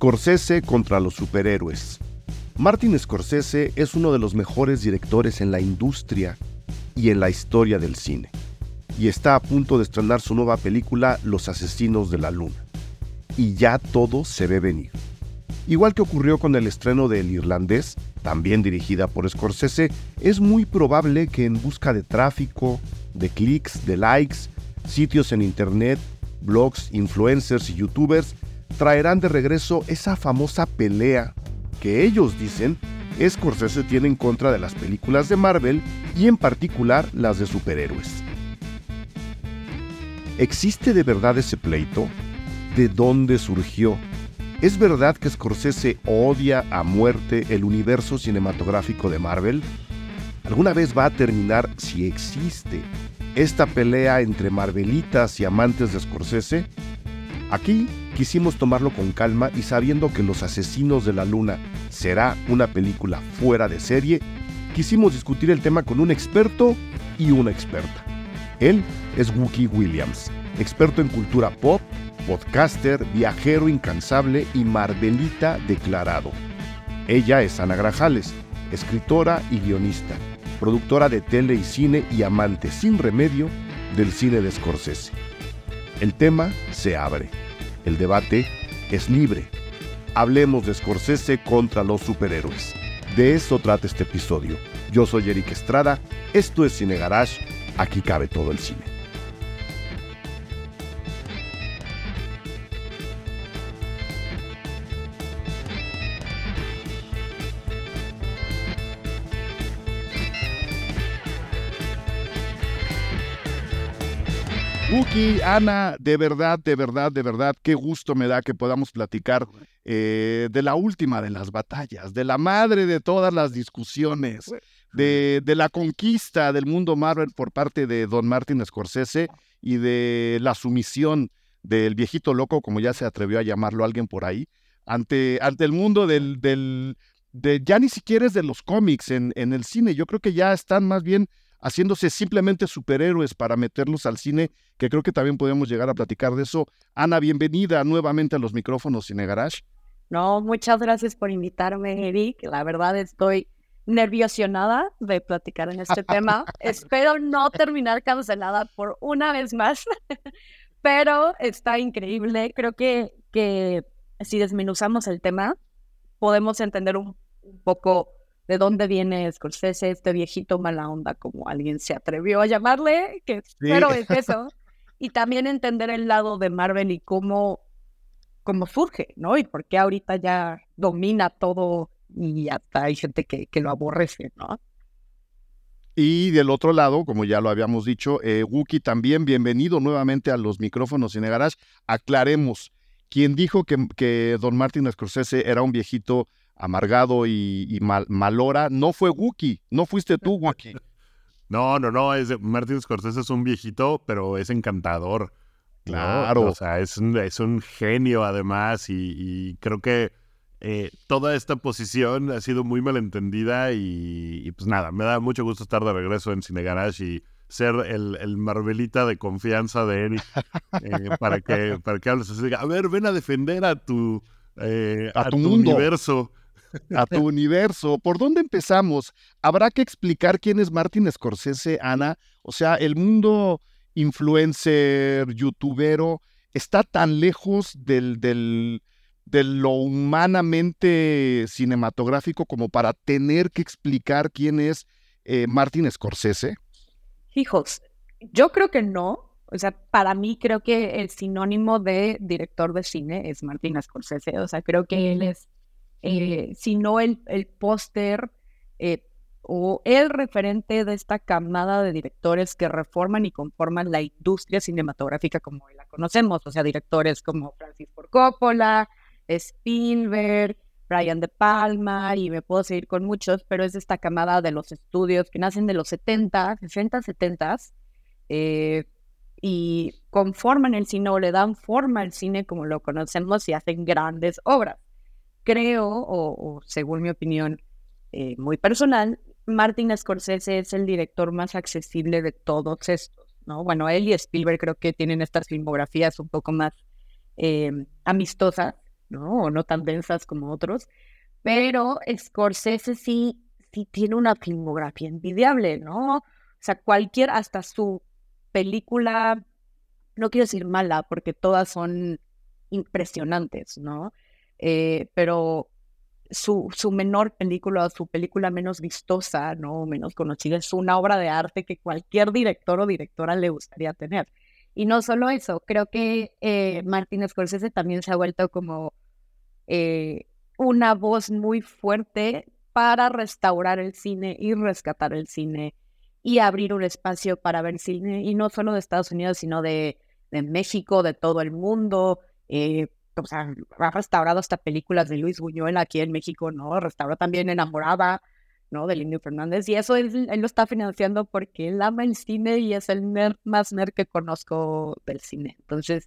Scorsese contra los superhéroes. Martin Scorsese es uno de los mejores directores en la industria y en la historia del cine, y está a punto de estrenar su nueva película Los asesinos de la luna, y ya todo se ve venir. Igual que ocurrió con el estreno de El irlandés, también dirigida por Scorsese, es muy probable que en busca de tráfico, de clics, de likes, sitios en internet, blogs, influencers y youtubers, traerán de regreso esa famosa pelea que ellos dicen Scorsese tiene en contra de las películas de Marvel y en particular las de superhéroes. ¿Existe de verdad ese pleito? ¿De dónde surgió? ¿Es verdad que Scorsese odia a muerte el universo cinematográfico de Marvel? ¿Alguna vez va a terminar, si existe, esta pelea entre marvelitas y amantes de Scorsese? Aquí quisimos tomarlo con calma y sabiendo que Los asesinos de la luna será una película fuera de serie, quisimos discutir el tema con un experto y una experta. Él es Wookie Williams, experto en cultura pop, podcaster, viajero incansable y marvelita declarado. Ella es Ana Grajales, escritora y guionista, productora de tele y cine y amante sin remedio del cine de Scorsese. El tema se abre. El debate es libre. Hablemos de Scorsese contra los superhéroes. De eso trata este episodio. Yo soy Eric Estrada, esto es Cine Garage, aquí cabe todo el cine. Wookie, Ana, de verdad, qué gusto me da que podamos platicar de la última de las batallas, de la madre de todas las discusiones, de la conquista del mundo Marvel por parte de Don Martin Scorsese y de la sumisión del viejito loco, como ya se atrevió a llamarlo alguien por ahí, ante el mundo del ya ni siquiera es de los cómics en el cine. Yo creo que ya están más bien haciéndose simplemente superhéroes para meterlos al cine, que creo que también podemos llegar a platicar de eso. Ana, bienvenida nuevamente a los micrófonos Cine Garage. No, muchas gracias por invitarme, Eric. La verdad estoy nerviosionada de platicar en este tema. Espero no terminar cancelada por una vez más, pero está increíble. Creo que si desmenuzamos el tema, podemos entender un poco de dónde viene Scorsese, este viejito mala onda, como alguien se atrevió a llamarle, que sí. Pero es eso. Y también entender el lado de Marvel y cómo surge, ¿no? Y por qué ahorita ya domina todo y hasta hay gente que lo aborrece, ¿no? Y del otro lado, como ya lo habíamos dicho, Wookie también, bienvenido nuevamente a los micrófonos Cine Garage. Aclaremos, quien dijo que Don Martin Scorsese era un viejito amargado y malora, no fue Wookie, no fuiste tú, Wookie. No, Martin Scorsese es un viejito, pero es encantador. Claro. O sea, es un genio además y creo que toda esta posición ha sido muy malentendida y pues nada, me da mucho gusto estar de regreso en Cine Garage y ser el marvelita de confianza de Eric para que hables así. A ver, ven a defender a tu universo. A tu universo. ¿Por dónde empezamos? Habrá que explicar quién es Martin Scorsese, Ana. O sea, el mundo influencer, youtubero, está tan lejos de lo humanamente cinematográfico como para tener que explicar quién es Martin Scorsese. Hijos, yo creo que no. O sea, para mí creo que el sinónimo de director de cine es Martin Scorsese. O sea, creo que él es, si no el póster o el referente de esta camada de directores que reforman y conforman la industria cinematográfica como la conocemos. O sea, directores como Francis Ford Coppola, Spielberg, Brian de Palma, y me puedo seguir con muchos, pero es esta camada de los estudios que nacen de los 70s. Y conforman el cine o le dan forma al cine como lo conocemos y hacen grandes obras. Creo, o según mi opinión muy personal, Martin Scorsese es el director más accesible de todos estos, ¿no? Bueno, él y Spielberg creo que tienen estas filmografías un poco más amistosas, ¿no? O no tan densas como otros. Pero Scorsese sí tiene una filmografía envidiable, ¿no? O sea, cualquier, hasta su película, no quiero decir mala, porque todas son impresionantes, ¿no? Pero su menor película, su película menos vistosa, ¿no? Menos conocida, es una obra de arte que cualquier director o directora le gustaría tener. Y no solo eso, creo que Martin Scorsese también se ha vuelto como una voz muy fuerte para restaurar el cine y rescatar el cine y abrir un espacio para ver cine, y no solo de Estados Unidos, sino de México, de todo el mundo. O sea, ha restaurado hasta películas de Luis Buñuel aquí en México, ¿no? Restauró también Enamorada, ¿no? De Linneo Fernández, y eso él lo está financiando porque él ama el cine y es el nerd más nerd que conozco del cine. Entonces,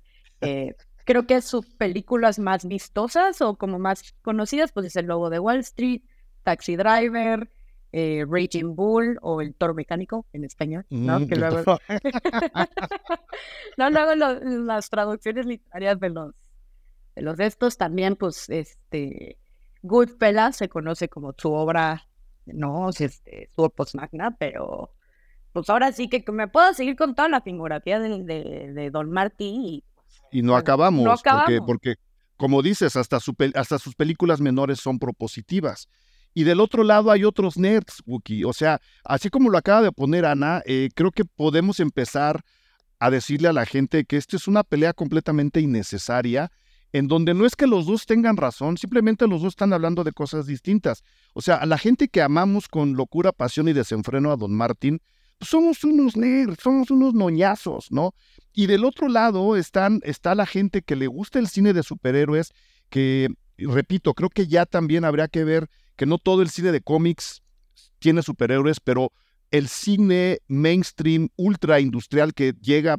creo que sus películas más vistosas o como más conocidas, pues es El Lobo de Wall Street, Taxi Driver, Raging Bull o El Toro Mecánico en español, ¿no? Que luego... no, luego las traducciones literarias de los de estos también, pues, Goodfellas se conoce como su obra, ¿no? Su opus magna, pero pues ahora sí que me puedo seguir con toda la filmografía de Don Martín y no acabamos. Porque como dices, hasta sus películas menores son propositivas. Y del otro lado hay otros nerds, Wookie. O sea, así como lo acaba de poner Ana, creo que podemos empezar a decirle a la gente que esto es una pelea completamente innecesaria, en donde no es que los dos tengan razón, simplemente los dos están hablando de cosas distintas. O sea, a la gente que amamos con locura, pasión y desenfreno a Don Martín, pues somos unos nerds, somos unos noñazos, ¿no? Y del otro lado está la gente que le gusta el cine de superhéroes, que, repito, creo que ya también habría que ver que no todo el cine de cómics tiene superhéroes, pero el cine mainstream ultra industrial que llega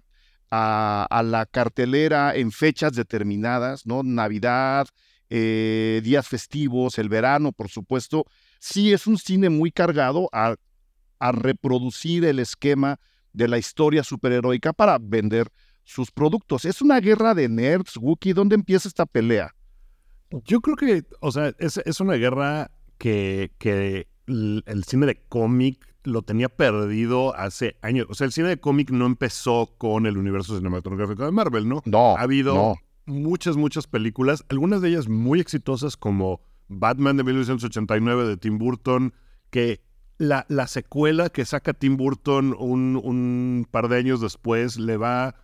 a la cartelera en fechas determinadas, ¿no? Navidad, días festivos, el verano, por supuesto, sí es un cine muy cargado a reproducir el esquema de la historia superheroica para vender sus productos. Es una guerra de nerds, Wookie. ¿Dónde empieza esta pelea? Yo creo que, o sea, es una guerra que el cine de cómic lo tenía perdido hace años. O sea, el cine de cómic no empezó con el universo cinematográfico de Marvel, ¿no? No. Ha habido muchas películas, algunas de ellas muy exitosas, como Batman de 1989 de Tim Burton, que la secuela que saca Tim Burton un par de años después le va...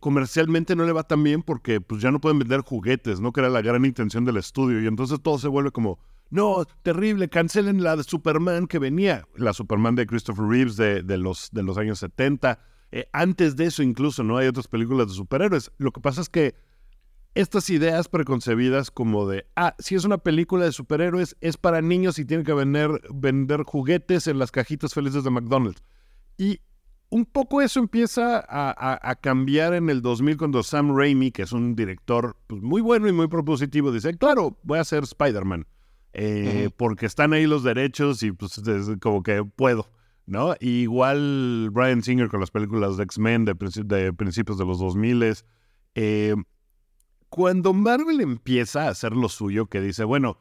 comercialmente no le va tan bien porque pues, ya no pueden vender juguetes, ¿no? Que era la gran intención del estudio. Y entonces todo se vuelve como... No, terrible, cancelen la de Superman que venía. La Superman de Christopher Reeves de los años 70. Antes de eso incluso, ¿no? Hay otras películas de superhéroes. Lo que pasa es que estas ideas preconcebidas como de... Ah, si es una película de superhéroes, es para niños y tienen que vender juguetes en las cajitas felices de McDonald's. Y un poco eso empieza a cambiar en el 2000 cuando Sam Raimi, que es un director pues, muy bueno y muy propositivo, dice, claro, voy a hacer Spider-Man. Porque están ahí los derechos y pues es como que puedo, ¿no? Y igual Bryan Singer con las películas de X-Men de principios de los 2000. Cuando Marvel empieza a hacer lo suyo, que dice, bueno,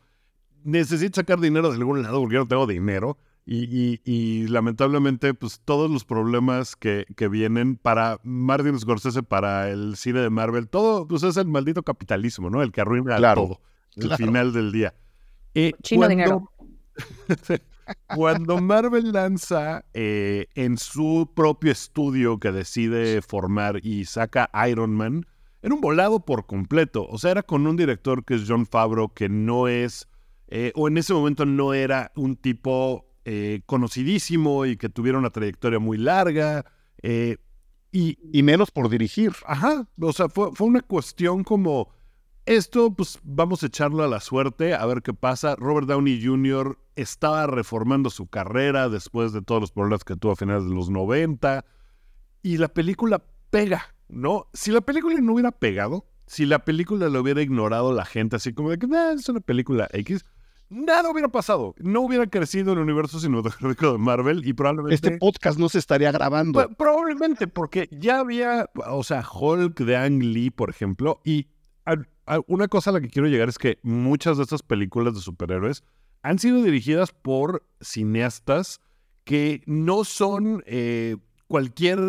necesito sacar dinero de algún lado porque yo no tengo dinero, y lamentablemente pues todos los problemas que vienen para Martin Scorsese, para el cine de Marvel, todo pues es el maldito capitalismo, ¿no? El que arruina todo al final del día. Cuando Marvel lanza en su propio estudio que decide formar y saca Iron Man, era un volado por completo. O sea, era con un director que es Jon Favreau, que no es, o en ese momento no era un tipo conocidísimo y que tuviera una trayectoria muy larga. Y menos por dirigir. Ajá, o sea, fue una cuestión como... Esto, pues, vamos a echarlo a la suerte, a ver qué pasa. Robert Downey Jr. estaba reformando su carrera después de todos los problemas que tuvo a finales de los 90. Y la película pega, ¿no? Si la película no hubiera pegado, si la película la hubiera ignorado la gente, así como de que, es una película X, nada hubiera pasado. No hubiera crecido el universo cinematográfico de Marvel y probablemente... Este podcast no se estaría grabando. Probablemente, porque ya había, o sea, Hulk de Ang Lee, por ejemplo, y... Una cosa a la que quiero llegar es que muchas de estas películas de superhéroes han sido dirigidas por cineastas que no son cualquier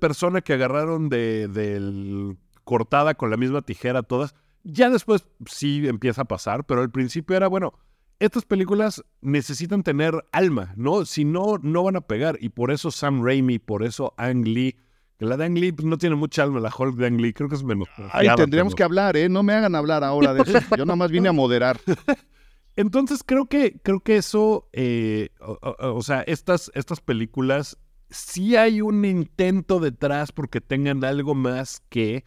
persona que agarraron de cortada con la misma tijera todas. Ya después sí empieza a pasar, pero al principio era, bueno, estas películas necesitan tener alma, ¿no? Si no, no van a pegar. Y por eso Sam Raimi, por eso Ang Lee. La de Ang Lee no tiene mucha alma, la Hulk de Ang Lee. Creo que es menos. Ay, tendríamos que hablar, ¿eh? No me hagan hablar ahora de eso. Yo nada más vine a moderar. Entonces creo que eso, o sea, estas películas sí hay un intento detrás porque tengan algo más que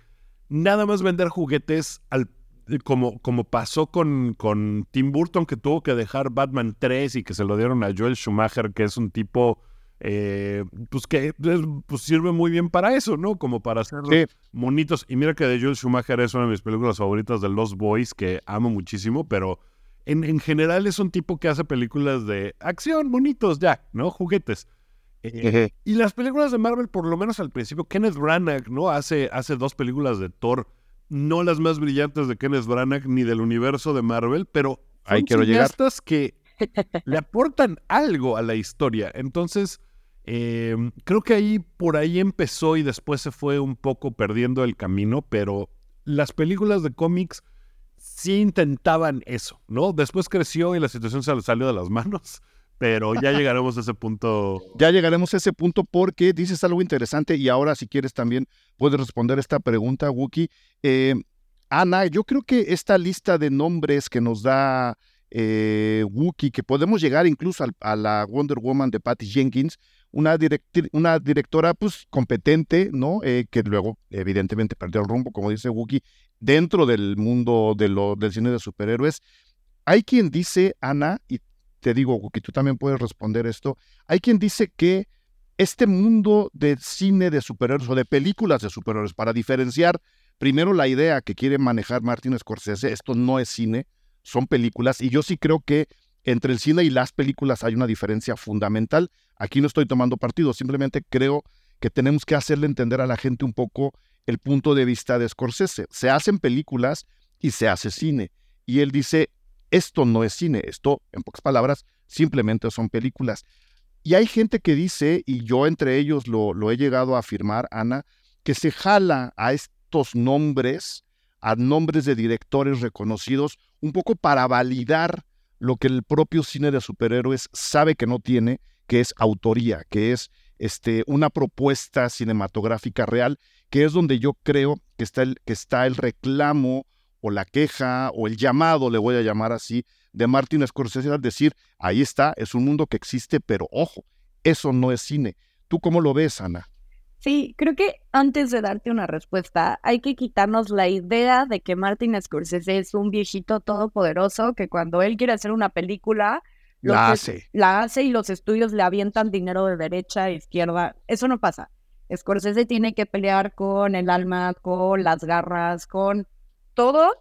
nada más vender juguetes como pasó con Tim Burton, que tuvo que dejar Batman 3 y que se lo dieron a Joel Schumacher, que es un tipo pues sirve muy bien para eso, ¿no? Como para hacer monitos. Y mira que de Joel Schumacher es una de mis películas favoritas de Lost Boys, que amo muchísimo, pero en general es un tipo que hace películas de acción, monitos ya, ¿no? Juguetes. Y las películas de Marvel, por lo menos al principio, Kenneth Branagh, ¿no? Hace dos películas de Thor, no las más brillantes de Kenneth Branagh ni del universo de Marvel, pero hay cineastas que le aportan algo a la historia. Entonces, creo que ahí por ahí empezó y después se fue un poco perdiendo el camino, pero las películas de cómics sí intentaban eso, ¿no? Después creció y la situación se le salió de las manos, pero ya llegaremos a ese punto. Ya llegaremos a ese punto porque dices algo interesante y ahora si quieres también puedes responder esta pregunta, Wookie. Ana, yo creo que esta lista de nombres que nos da Wookie, que podemos llegar incluso a la Wonder Woman de Patty Jenkins, una directora pues competente, ¿no? Que luego evidentemente perdió el rumbo, como dice Wookie, dentro del mundo del cine de superhéroes. Hay quien dice, Ana, y te digo, Wookie, tú también puedes responder esto, hay quien dice que este mundo de cine de superhéroes o de películas de superhéroes, para diferenciar primero la idea que quiere manejar Martin Scorsese, esto no es cine, son películas, y yo sí creo que entre el cine y las películas hay una diferencia fundamental. Aquí no estoy tomando partido, simplemente creo que tenemos que hacerle entender a la gente un poco el punto de vista de Scorsese. Se hacen películas y se hace cine. Y él dice, esto no es cine, esto, en pocas palabras, simplemente son películas. Y hay gente que dice, y yo entre ellos lo he llegado a afirmar, Ana, que se jala a estos nombres, a nombres de directores reconocidos, un poco para validar lo que el propio cine de superhéroes sabe que no tiene, que es autoría, que es una propuesta cinematográfica real, que es donde yo creo que está el reclamo o la queja o el llamado, le voy a llamar así, de Martin Scorsese al decir, ahí está, es un mundo que existe, pero ojo, eso no es cine. ¿Tú cómo lo ves, Ana? Sí, creo que antes de darte una respuesta, hay que quitarnos la idea de que Martin Scorsese es un viejito todopoderoso que cuando él quiere hacer una película, la hace y los estudios le avientan dinero de derecha a izquierda. Eso no pasa. Scorsese tiene que pelear con el alma, con las garras, con todo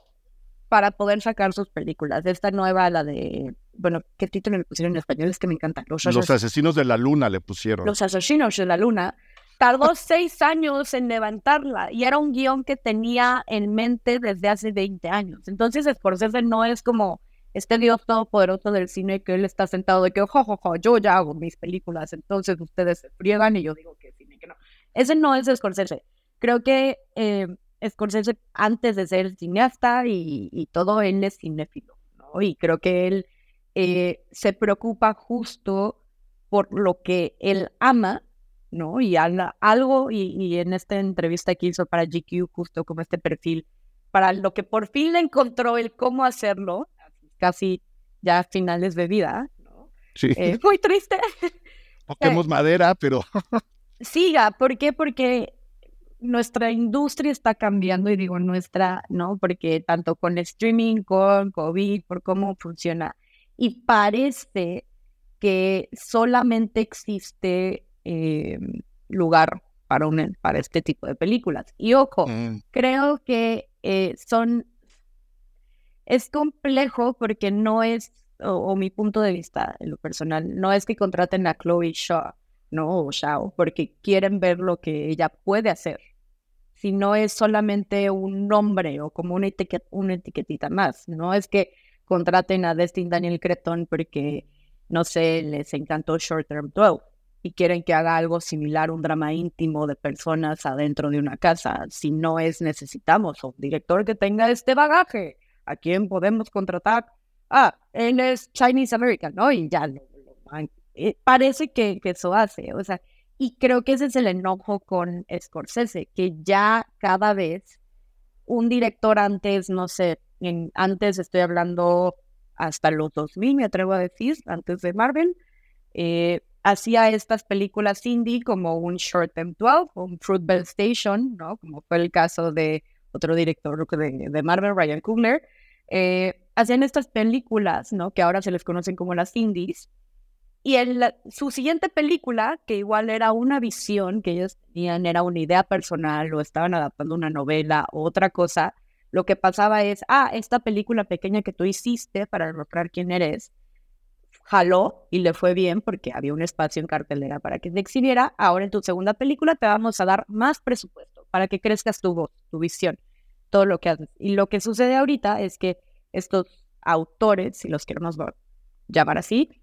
para poder sacar sus películas. Esta nueva, la de... Bueno, ¿qué título le pusieron en español? Es que me encanta. Los asesinos de la luna le pusieron. Los asesinos de la luna. Tardó 6 años en levantarla y era un guión que tenía en mente desde hace 20 años. Entonces, Scorsese no es como este dios todopoderoso del cine que él está sentado de que, yo ya hago mis películas, entonces ustedes se friegan y yo digo que cine, que no. Ese no es Scorsese. Creo que Scorsese, antes de ser cineasta y todo, él es cinéfilo, ¿no? Y creo que él se preocupa justo por lo que él ama, ¿no? Y algo, y en esta entrevista que hizo para GQ, justo como este perfil, para lo que por fin le encontró el cómo hacerlo, casi ya finales de vida, ¿no? Sí. Muy triste. Toquemos madera, pero... Siga, ¿por qué? Porque nuestra industria está cambiando, y digo nuestra, ¿no? Porque tanto con el streaming, con COVID, por cómo funciona. Y parece que solamente existe... lugar para este tipo de películas. Y ojo, creo que es complejo porque no es, o mi punto de vista en lo personal, no es que contraten a Chloé Zhao, ¿no? O Zhao, porque quieren ver lo que ella puede hacer, si no es solamente un nombre o como una etiquetita más. No es que contraten a Destin Daniel Cretton porque, no sé, les encantó Short Term 12 y quieren que haga algo similar, un drama íntimo de personas adentro de una casa. Si no es, necesitamos un director que tenga este bagaje. ¿A quién podemos contratar? Ah, él es Chinese American, ¿no? Y ya, parece que eso hace, o sea. Y creo que ese es el enojo con Scorsese, que ya cada vez un director antes, no sé, antes estoy hablando hasta los 2000, me atrevo a decir, antes de Marvel, hacía estas películas indie como un Short Term 12, un Fruitvale Station, ¿no? Como fue el caso de otro director de Marvel, Ryan Coogler. Hacían estas películas, ¿no? Que ahora se les conocen como las indies. Y su siguiente película, que igual era una visión que ellos tenían, era una idea personal, o estaban adaptando una novela o otra cosa, lo que pasaba es, esta película pequeña que tú hiciste para demostrar quién eres, jaló y le fue bien porque había un espacio en cartelera para que se exhibiera. Ahora en tu segunda película te vamos a dar más presupuesto para que crezcas tu voz, tu visión, todo lo que haces. Y lo que sucede ahorita es que estos autores, si los queremos llamar así,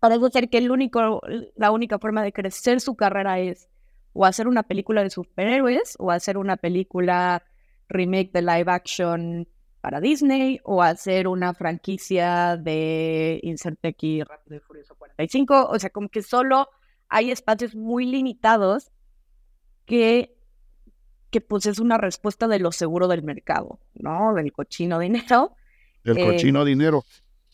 parece ser que la única forma de crecer su carrera es o hacer una película de superhéroes, o hacer una película remake de live action para Disney, o hacer una franquicia de inserte aquí Rápido y Furioso 45. O sea, como que solo hay espacios muy limitados que pues es una respuesta de lo seguro del mercado, ¿no? Del cochino dinero. Del cochino dinero.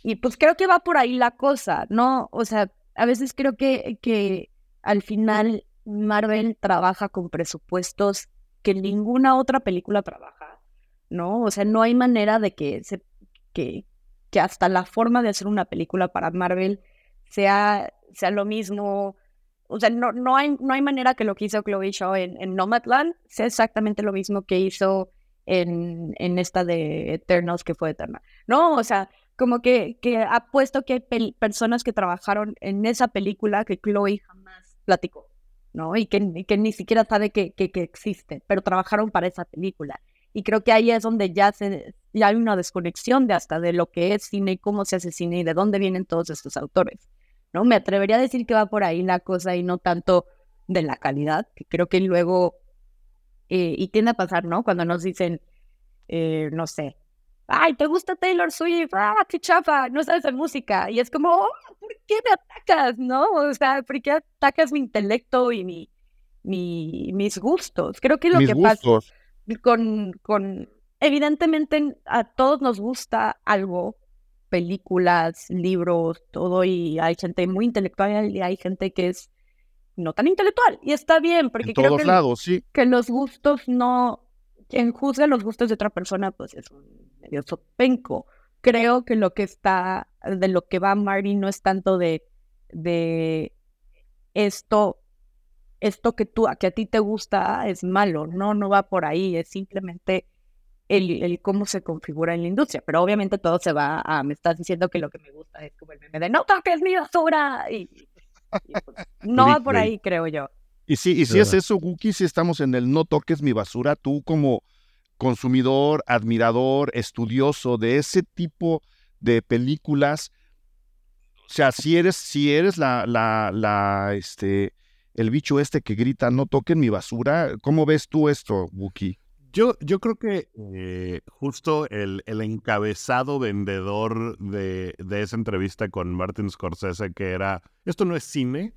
Y pues creo que va por ahí la cosa, ¿no? O sea, a veces creo que al final Marvel trabaja con presupuestos que ninguna otra película trabaja, ¿no? O sea, no hay manera de que hasta la forma de hacer una película para Marvel sea lo mismo. O sea, no hay manera que lo que hizo Chloé Zhao en Nomadland sea exactamente lo mismo que hizo en esta de Eternals, que fue Eterna. No, o sea, como que apuesto que hay personas que trabajaron en esa película que Chloe jamás platicó, ¿no? Y que ni siquiera sabe que existe, pero trabajaron para esa película. Y creo que ahí es donde ya hay una desconexión de lo que es cine y cómo se hace cine y de dónde vienen todos estos autores, ¿no? Me atrevería a decir que va por ahí la cosa y no tanto de la calidad, que creo que luego, y tiende a pasar, ¿no? Cuando nos dicen, no sé, ¡ay, te gusta Taylor Swift! ¡Ah, qué chafa! No sabes de música. Y es como, ¿por qué me atacas? ¿No? O sea, ¿por qué atacas mi intelecto y mis gustos? Creo que lo mis que gustos. Pasa con... Evidentemente, a todos nos gusta algo, películas, libros, todo, y hay gente muy intelectual y hay gente que es no tan intelectual. Y está bien, porque en creo todos que, lados, sí. Que los gustos no... Quien juzga los gustos de otra persona, pues es un medio sopenco. Creo que de lo que va Marty no es tanto de esto que a ti te gusta es malo, no va por ahí, es simplemente el cómo se configura en la industria. Pero obviamente todo se va a, me estás diciendo que lo que me gusta es como el meme de no toques mi basura, y pues, no va por ahí, creo yo. Y si es eso, Wookie, si estamos en el no toques mi basura, tú como consumidor, admirador, estudioso de ese tipo de películas, o sea, si eres el bicho que grita no toquen mi basura, ¿cómo ves tú esto, Wookie? Yo creo que justo el encabezado vendedor de esa entrevista con Martin Scorsese, que era, esto no es cine.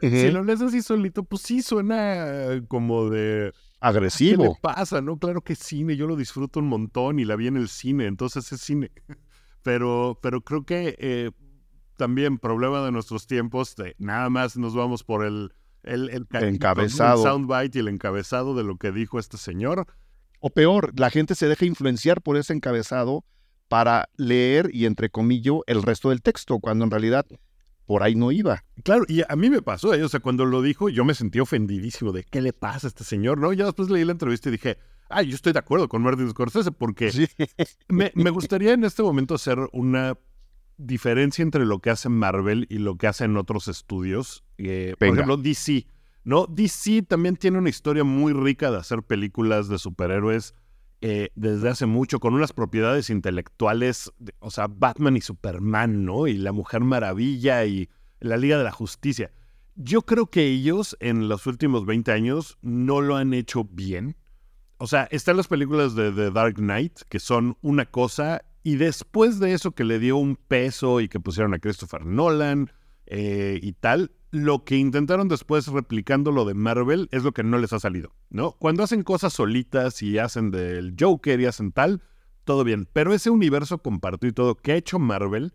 Si lo lees así solito, pues sí suena como de... agresivo. ¿Qué le pasa? No, claro que es cine, yo lo disfruto un montón y la vi en el cine, entonces es cine. Pero creo que también problema de nuestros tiempos, nada más nos vamos por el encabezado. El soundbite y el encabezado de lo que dijo este señor. O peor, la gente se deja influenciar por ese encabezado para leer, y entre comillas, el resto del texto, cuando en realidad... por ahí no iba. Claro, y a mí me pasó, o sea, cuando lo dijo, yo me sentí ofendidísimo de qué le pasa a este señor, ¿no? Ya después leí la entrevista y dije, yo estoy de acuerdo con Martin Scorsese, porque sí. me gustaría en este momento hacer una diferencia entre lo que hace Marvel y lo que hacen otros estudios. Por ejemplo, DC. ¿no? DC también tiene una historia muy rica de hacer películas de superhéroes desde hace mucho, con unas propiedades intelectuales, o sea, Batman y Superman, ¿no? Y la Mujer Maravilla y la Liga de la Justicia. Yo creo que ellos en los últimos 20 años no lo han hecho bien. O sea, están las películas de The Dark Knight, que son una cosa, y después de eso que le dio un peso y que pusieron a Christopher Nolan y tal, lo que intentaron después replicando lo de Marvel es lo que no les ha salido, ¿no? Cuando hacen cosas solitas y hacen del Joker y hacen tal, todo bien. Pero ese universo compartido y todo que ha hecho Marvel,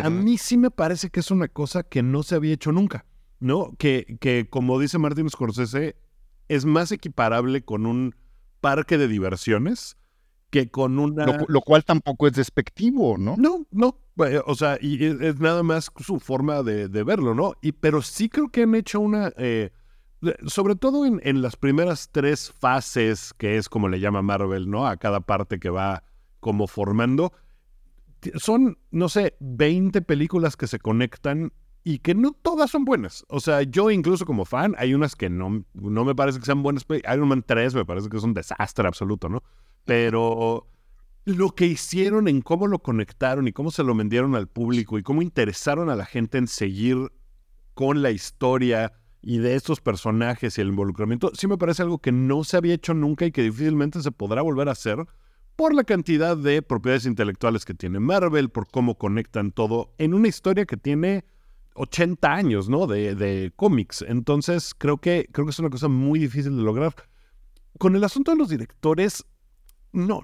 a mí sí me parece que es una cosa que no se había hecho nunca, ¿no? Que como dice Martin Scorsese, es más equiparable con un parque de diversiones que con una... Lo cual tampoco es despectivo, ¿no? No. O sea, y es nada más su forma de verlo, ¿no? Pero sí creo que han hecho una... sobre todo en las primeras tres fases, que es como le llama Marvel, ¿no? A cada parte que va como formando. Son, no sé, 20 películas que se conectan y que no todas son buenas. O sea, yo incluso como fan, hay unas que no me parece que sean buenas. Iron Man 3 me parece que es un desastre absoluto, ¿no? Pero lo que hicieron en cómo lo conectaron y cómo se lo vendieron al público y cómo interesaron a la gente en seguir con la historia y de estos personajes y el involucramiento, sí me parece algo que no se había hecho nunca y que difícilmente se podrá volver a hacer por la cantidad de propiedades intelectuales que tiene Marvel, por cómo conectan todo en una historia que tiene 80 años, ¿no? De cómics. Entonces, creo que es una cosa muy difícil de lograr. Con el asunto de los directores, no.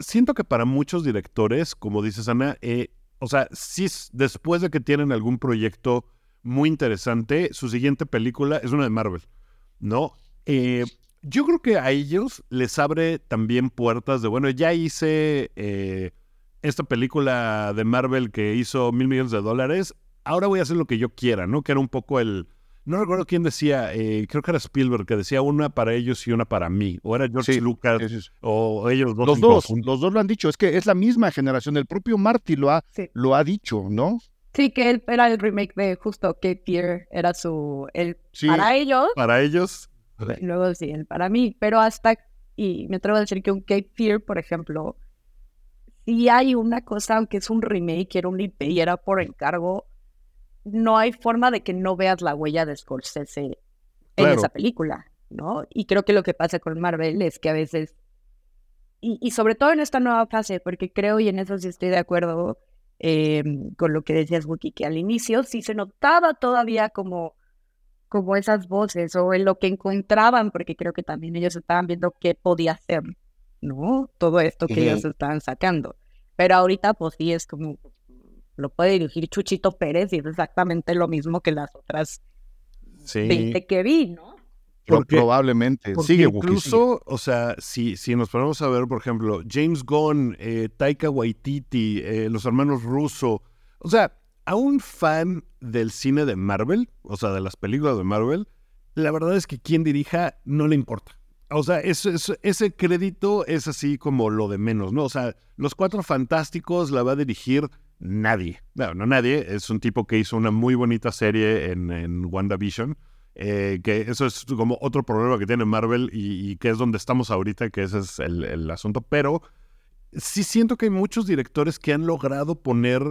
Siento que para muchos directores, como dices, Ana, o sea, sí, después de que tienen algún proyecto muy interesante, su siguiente película es una de Marvel, ¿no? Yo creo que a ellos les abre también puertas de, bueno, ya hice esta película de Marvel que hizo $1,000,000,000, ahora voy a hacer lo que yo quiera, ¿no? Que era un poco el... No recuerdo quién decía, creo que era Spielberg, que decía una para ellos y una para mí. O era George Lucas, o ellos dos. Los dos lo han dicho. Es que es la misma generación. El propio Marty lo ha dicho, ¿no? Sí, que él era el remake de justo Cape Fear. Era para ellos. Para ellos. Y luego sí, el para mí. Pero hasta, y me atrevo a decir que un Cape Fear, por ejemplo, sí hay una cosa, aunque es un remake, era un IP y era por encargo, no hay forma de que no veas la huella de Scorsese en esa película, ¿no? Y creo que lo que pasa con Marvel es que a veces, y sobre todo en esta nueva fase, porque creo, y en eso sí estoy de acuerdo con lo que decías, Wookie, que al inicio sí se notaba todavía como esas voces o en lo que encontraban, porque creo que también ellos estaban viendo qué podía hacer, ¿no? Todo esto que ellos estaban sacando. Pero ahorita pues sí es como... Lo puede dirigir Chuchito Pérez y es exactamente lo mismo que las otras 20 que vi, ¿no? Probablemente. Sigue incluso, o sea, si nos ponemos a ver, por ejemplo, James Gunn, Taika Waititi, los hermanos Russo, o sea, a un fan del cine de Marvel, o sea, de las películas de Marvel, la verdad es que quien dirija no le importa. O sea, ese crédito es así como lo de menos, ¿no? O sea, Los Cuatro Fantásticos la va a dirigir nadie. No nadie. Es un tipo que hizo una muy bonita serie en WandaVision, que eso es como otro problema que tiene Marvel y que es donde estamos ahorita, que ese es el asunto. Pero sí siento que hay muchos directores que han logrado poner,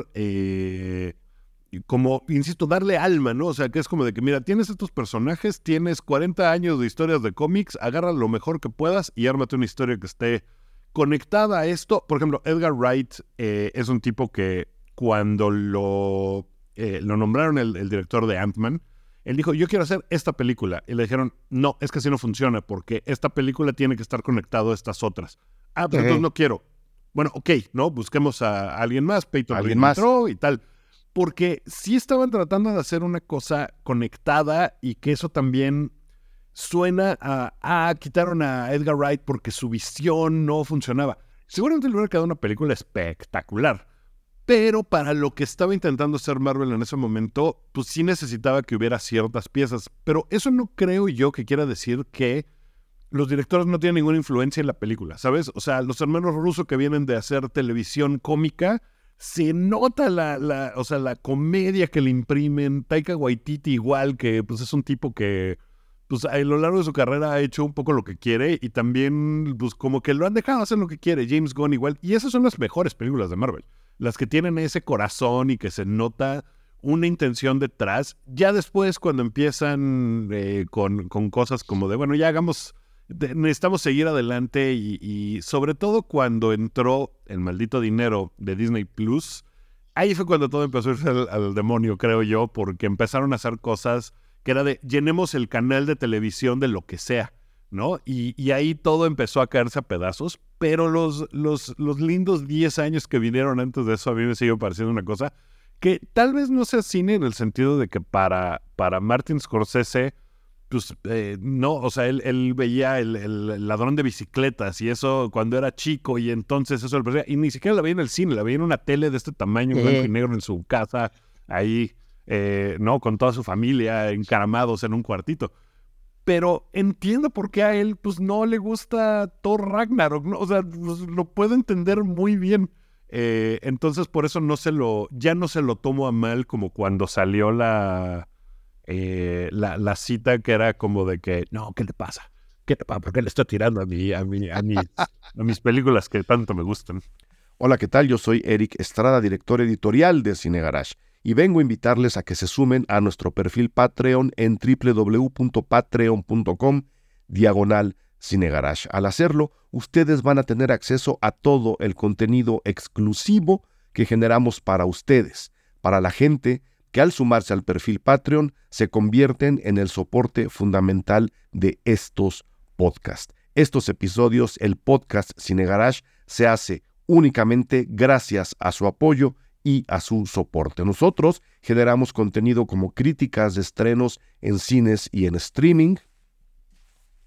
como, insisto, darle alma, ¿no? O sea, que es como de que, mira, tienes estos personajes, tienes 40 años de historias de cómics, agarra lo mejor que puedas y ármate una historia que esté conectada a esto. Por ejemplo, Edgar Wright es un tipo que cuando lo nombraron el director de Ant-Man, él dijo, yo quiero hacer esta película. Y le dijeron, no, es que así no funciona, porque esta película tiene que estar conectada a estas otras. Pero entonces no quiero. Bueno, ok, ¿no? Busquemos a alguien más, Peyton Reed y tal. Porque sí estaban tratando de hacer una cosa conectada y que eso también suena a quitaron a Edgar Wright porque su visión no funcionaba. Seguramente le hubiera quedado una película espectacular, pero para lo que estaba intentando hacer Marvel en ese momento, pues sí necesitaba que hubiera ciertas piezas. Pero eso no creo yo que quiera decir que los directores no tienen ninguna influencia en la película, ¿sabes? O sea, los hermanos Russo que vienen de hacer televisión cómica, se nota la comedia que le imprimen. Taika Waititi igual, que pues es un tipo que pues a lo largo de su carrera ha hecho un poco lo que quiere y también pues como que lo han dejado hacer lo que quiere. James Gunn igual, y esas son las mejores películas de Marvel, las que tienen ese corazón y que se nota una intención detrás. Ya después cuando empiezan con cosas como de, bueno, ya hagamos, necesitamos seguir adelante y sobre todo cuando entró el maldito dinero de Disney Plus, ahí fue cuando todo empezó a irse al demonio, creo yo, porque empezaron a hacer cosas que era de llenemos el canal de televisión de lo que sea, ¿no? Y ahí todo empezó a caerse a pedazos, pero los lindos 10 años que vinieron antes de eso a mí me siguió pareciendo una cosa que tal vez no sea cine en el sentido de que para Martin Scorsese, pues no, o sea, él veía el ladrón de bicicletas y eso cuando era chico y entonces eso, y ni siquiera la veía en el cine, la veía en una tele de este tamaño, blanco y negro en su casa, ahí, no, con toda su familia encaramados en un cuartito. Pero entiendo por qué a él pues no le gusta Thor Ragnarok, ¿no? O sea, pues, lo puedo entender muy bien. Entonces por eso ya no se lo tomo a mal como cuando salió la cita que era como de que no, ¿qué le pasa? ¿Por qué le estoy tirando a mis películas que tanto me gustan? Hola, ¿qué tal? Yo soy Eric Estrada, director editorial de Cine Garage, y vengo a invitarles a que se sumen a nuestro perfil Patreon en www.patreon.com/Cinegarage. Al hacerlo, ustedes van a tener acceso a todo el contenido exclusivo que generamos para ustedes, para la gente que al sumarse al perfil Patreon se convierten en el soporte fundamental de estos podcasts. Estos episodios, el podcast Cine Garage, se hace únicamente gracias a su apoyo y a su soporte. Nosotros generamos contenido como críticas de estrenos en cines y en streaming,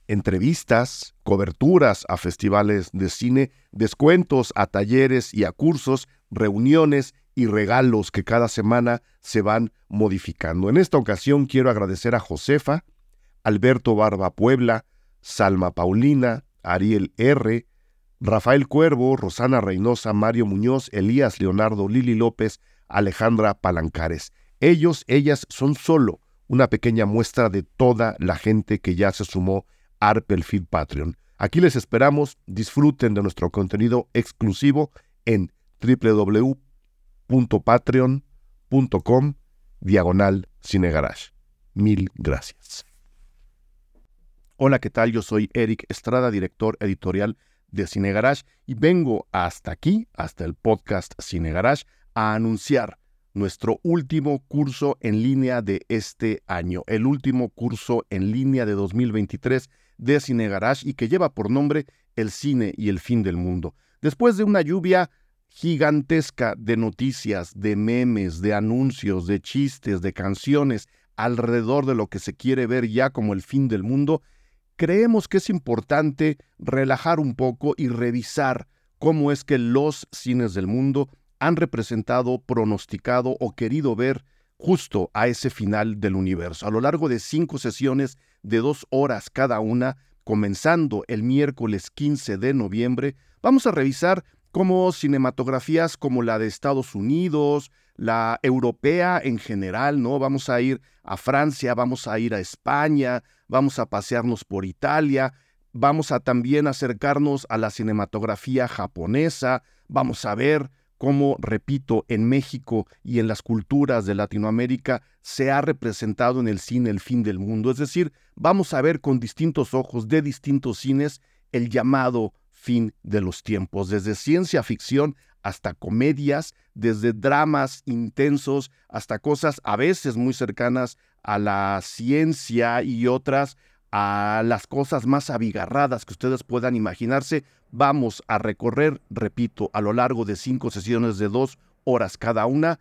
entrevistas, coberturas a festivales de cine, descuentos a talleres y a cursos, reuniones y regalos que cada semana se van modificando. En esta ocasión quiero agradecer a Josefa, Alberto Barba Puebla, Salma Paulina, Ariel R., Rafael Cuervo, Rosana Reynosa, Mario Muñoz, Elías Leonardo, Lili López, Alejandra Palancares. Ellos, ellas son solo una pequeña muestra de toda la gente que ya se sumó Arpelfield Patreon. Aquí les esperamos, disfruten de nuestro contenido exclusivo en www.patreon.com/Cinegarage. Mil gracias. Hola, ¿qué tal? Yo soy Eric Estrada, director editorial de Cine Garage, y vengo hasta aquí, hasta el podcast Cine Garage, a anunciar nuestro último curso en línea de este año, el último curso en línea de 2023 de Cine Garage, y que lleva por nombre El Cine y el Fin del Mundo. Después de una lluvia gigantesca de noticias, de memes, de anuncios, de chistes, de canciones, alrededor de lo que se quiere ver ya como el fin del mundo, creemos que es importante relajar un poco y revisar cómo es que los cines del mundo han representado, pronosticado o querido ver justo a ese final del universo. A lo largo de 5 sesiones de 2 horas cada una, comenzando el miércoles 15 de noviembre, vamos a revisar cómo cinematografías como la de Estados Unidos, la europea en general, ¿no? Vamos a ir a Francia, vamos a ir a España, vamos a pasearnos por Italia, vamos a también acercarnos a la cinematografía japonesa, vamos a ver cómo, repito, en México y en las culturas de Latinoamérica se ha representado en el cine el fin del mundo. Es decir, vamos a ver con distintos ojos de distintos cines el llamado fin de los tiempos, desde ciencia ficción hasta comedias, desde dramas intensos hasta cosas a veces muy cercanas a la ciencia y otras a las cosas más abigarradas que ustedes puedan imaginarse. Vamos a recorrer, repito, a lo largo de 5 sesiones de 2 horas cada una,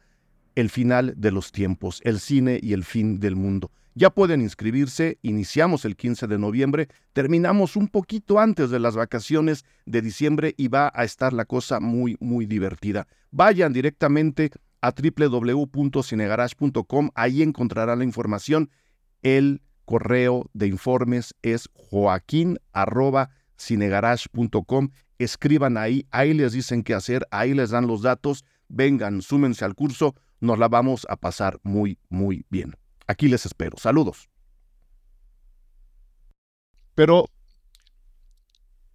el final de los tiempos, el cine y el fin del mundo. Ya pueden inscribirse, iniciamos el 15 de noviembre, terminamos un poquito antes de las vacaciones de diciembre y va a estar la cosa muy, muy divertida. Vayan directamente a www.cinegarage.com, ahí encontrarán la información. El correo de informes es joaquin@cinegarage.com. Escriban ahí les dicen qué hacer, ahí les dan los datos. Vengan, súmense al curso, nos la vamos a pasar muy, muy bien. Aquí les espero. Saludos. Pero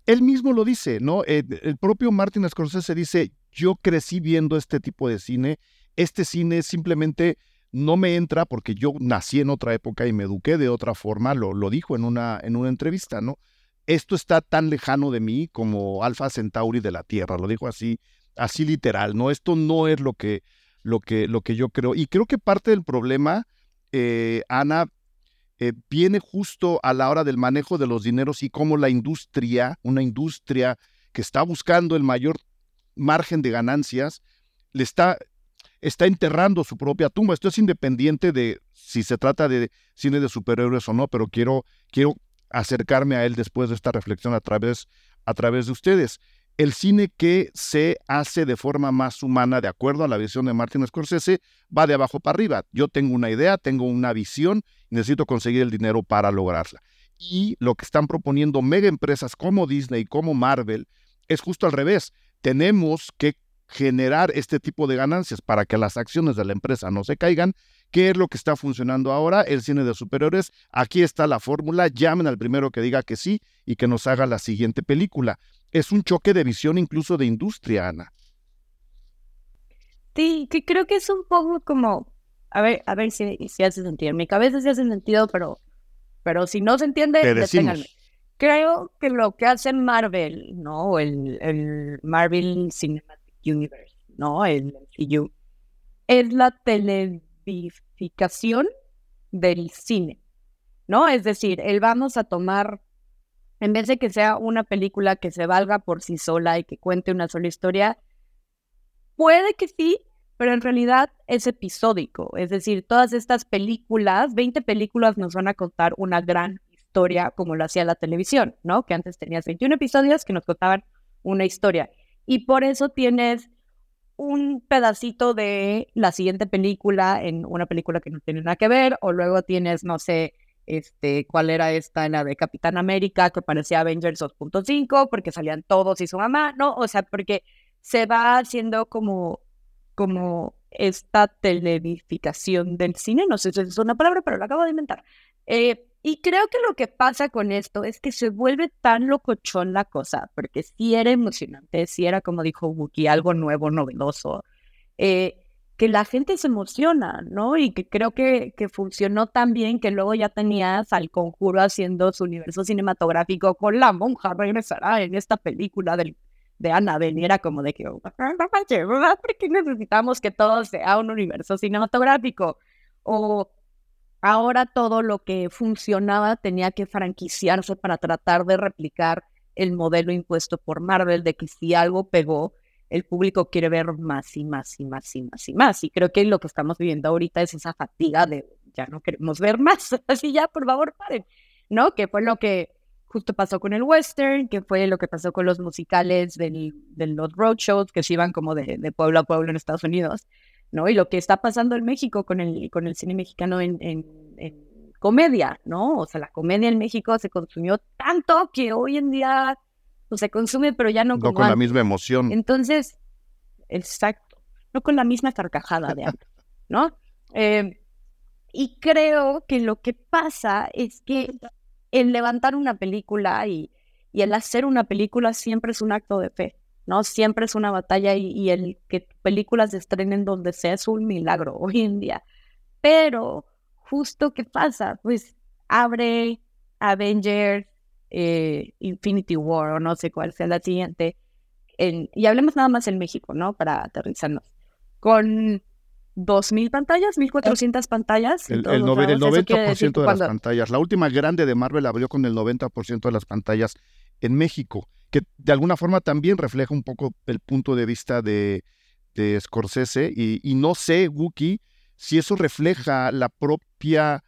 él mismo lo dice, ¿no? El propio Martin Scorsese dice, yo crecí viendo este tipo de cine. Este cine simplemente no me entra porque yo nací en otra época y me eduqué de otra forma. Lo dijo en una entrevista, ¿no? Esto está tan lejano de mí como Alpha Centauri de la Tierra. Lo dijo así literal, ¿no? Esto no es lo que yo creo. Y creo que parte del problema, Ana, viene justo a la hora del manejo de los dineros y cómo la industria, una industria que está buscando el mayor margen de ganancias, le está enterrando su propia tumba. Esto es independiente de si se trata de cine de superhéroes o no, pero quiero acercarme a él después de esta reflexión a través de ustedes. El cine que se hace de forma más humana, de acuerdo a la visión de Martin Scorsese, va de abajo para arriba. Yo tengo una idea, tengo una visión, necesito conseguir el dinero para lograrla. Y lo que están proponiendo mega empresas como Disney, como Marvel, es justo al revés. Tenemos que generar este tipo de ganancias para que las acciones de la empresa no se caigan. ¿Qué es lo que está funcionando ahora? El cine de superhéroes. Aquí está la fórmula. Llamen al primero que diga que sí y que nos haga la siguiente película. Es un choque de visión, incluso de industria, Ana. Sí, que creo que es un poco como... A ver si hace sentido. En mi cabeza sí hace sentido, pero si no se entiende, deténganme. Creo que lo que hace Marvel, ¿no? El Marvel Cinematic Universe, ¿no? El MCU, es la televificación del cine, ¿no? Es decir, vamos a tomar... En vez de que sea una película que se valga por sí sola y que cuente una sola historia, puede que sí, pero en realidad es episódico. Es decir, todas estas películas, 20 películas nos van a contar una gran historia como lo hacía la televisión, ¿no? Que antes tenías 21 episodios que nos contaban una historia. Y por eso tienes un pedacito de la siguiente película en una película que no tiene nada que ver, o luego tienes, no sé... ¿cuál era esta? La de Capitán América, que parecía Avengers 2.5, porque salían todos y su mamá, ¿no? O sea, porque se va haciendo como esta televificación del cine, no sé si es una palabra, pero la acabo de inventar. Y creo que lo que pasa con esto es que se vuelve tan locochón la cosa, porque sí era emocionante, sí era, como dijo Wookie, algo nuevo, novedoso, que la gente se emociona, ¿no? Y que creo que funcionó tan bien que luego ya tenías al Conjuro haciendo su universo cinematográfico con la monja regresará en esta película de Annabelle. Y era como de que, ¿por qué necesitamos que todo sea un universo cinematográfico? O ahora todo lo que funcionaba tenía que franquiciarse para tratar de replicar el modelo impuesto por Marvel de que si algo pegó, el público quiere ver más y más y más y más y más. Y creo que lo que estamos viviendo ahorita es esa fatiga de ya no queremos ver más. Así ya, por favor, paren, ¿no? Que fue lo que justo pasó con el western, que fue lo que pasó con los musicales de los roadshows que se iban como de pueblo a pueblo en Estados Unidos, ¿no? Y lo que está pasando en México con el cine mexicano en comedia, ¿no? O sea, la comedia en México se consumió tanto que hoy en día... O sea, consume, pero ya no con la misma emoción. Entonces, exacto, no con la misma carcajada de antes, ¿no? Y creo que lo que pasa es que el levantar una película y el hacer una película siempre es un acto de fe, ¿no? Siempre es una batalla y el que películas se estrenen donde sea es un milagro hoy en día. Pero, justo, ¿qué pasa? Pues abre Avengers, Infinity War o no sé cuál sea la siguiente y hablemos nada más en México, ¿no? Para aterrizarnos con 2,000 pantallas, 1,400 pantallas. El 90% de las pantallas, la última grande de Marvel abrió con el 90% de las pantallas en México, que de alguna forma también refleja un poco el punto de vista de Scorsese y no sé, Wookie, si eso refleja la propia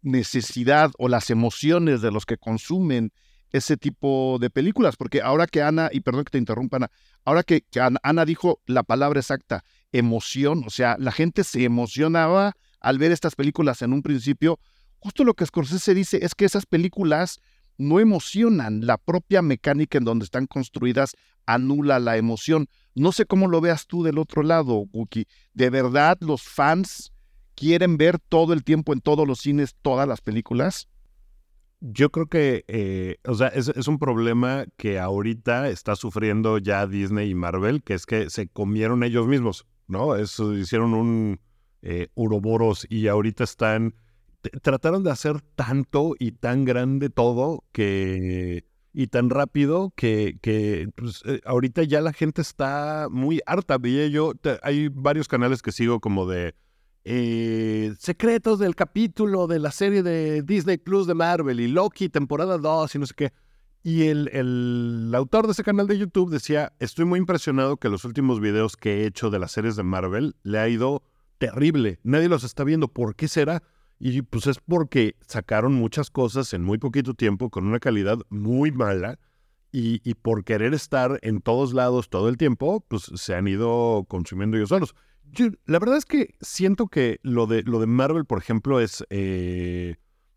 necesidad o las emociones de los que consumen ese tipo de películas, porque ahora que Ana, y perdón que te interrumpa Ana, ahora que Ana dijo la palabra exacta, emoción, o sea, la gente se emocionaba al ver estas películas en un principio. Justo lo que Scorsese dice es que esas películas no emocionan, la propia mecánica en donde están construidas anula la emoción. No sé cómo lo veas tú del otro lado, Wookie, de verdad los fans... ¿Quieren ver todo el tiempo en todos los cines todas las películas? Yo creo que, o sea, es un problema que ahorita está sufriendo ya Disney y Marvel, que es que se comieron ellos mismos, ¿no? Eso, hicieron un uroboros y ahorita están... Trataron de hacer tanto y tan grande todo que... Y tan rápido que pues, ahorita ya la gente está muy harta. Y yo, hay varios canales que sigo como de secretos del capítulo de la serie de Disney Plus de Marvel y Loki, temporada 2 y no sé qué. Y el autor de ese canal de YouTube decía, estoy muy impresionado que los últimos videos que he hecho de las series de Marvel le ha ido terrible. Nadie los está viendo. ¿Por qué será? Y pues es porque sacaron muchas cosas en muy poquito tiempo con una calidad muy mala y por querer estar en todos lados todo el tiempo, pues se han ido consumiendo ellos solos. Yo, la verdad es que siento que lo de Marvel, por ejemplo, es...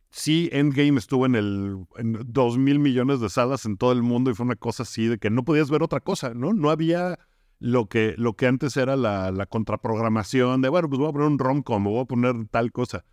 sí, Endgame estuvo en 2,000 millones de salas en todo el mundo y fue una cosa así de que no podías ver otra cosa, ¿no? No había... Lo que antes era la contraprogramación de, bueno, pues voy a poner un rom-com, voy a poner tal cosa.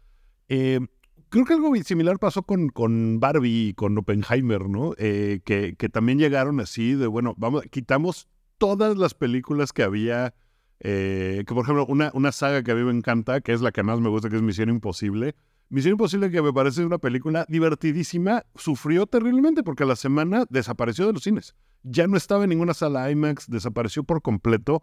Creo que algo similar pasó con Barbie y con Oppenheimer, ¿no? Que también llegaron así de, bueno, vamos, quitamos todas las películas que había, que por ejemplo, una saga que a mí me encanta, que es la que más me gusta, que es Misión Imposible. Misión Imposible, que me parece una película divertidísima, sufrió terriblemente porque a la semana desapareció de los cines. Ya no estaba en ninguna sala IMAX, desapareció por completo.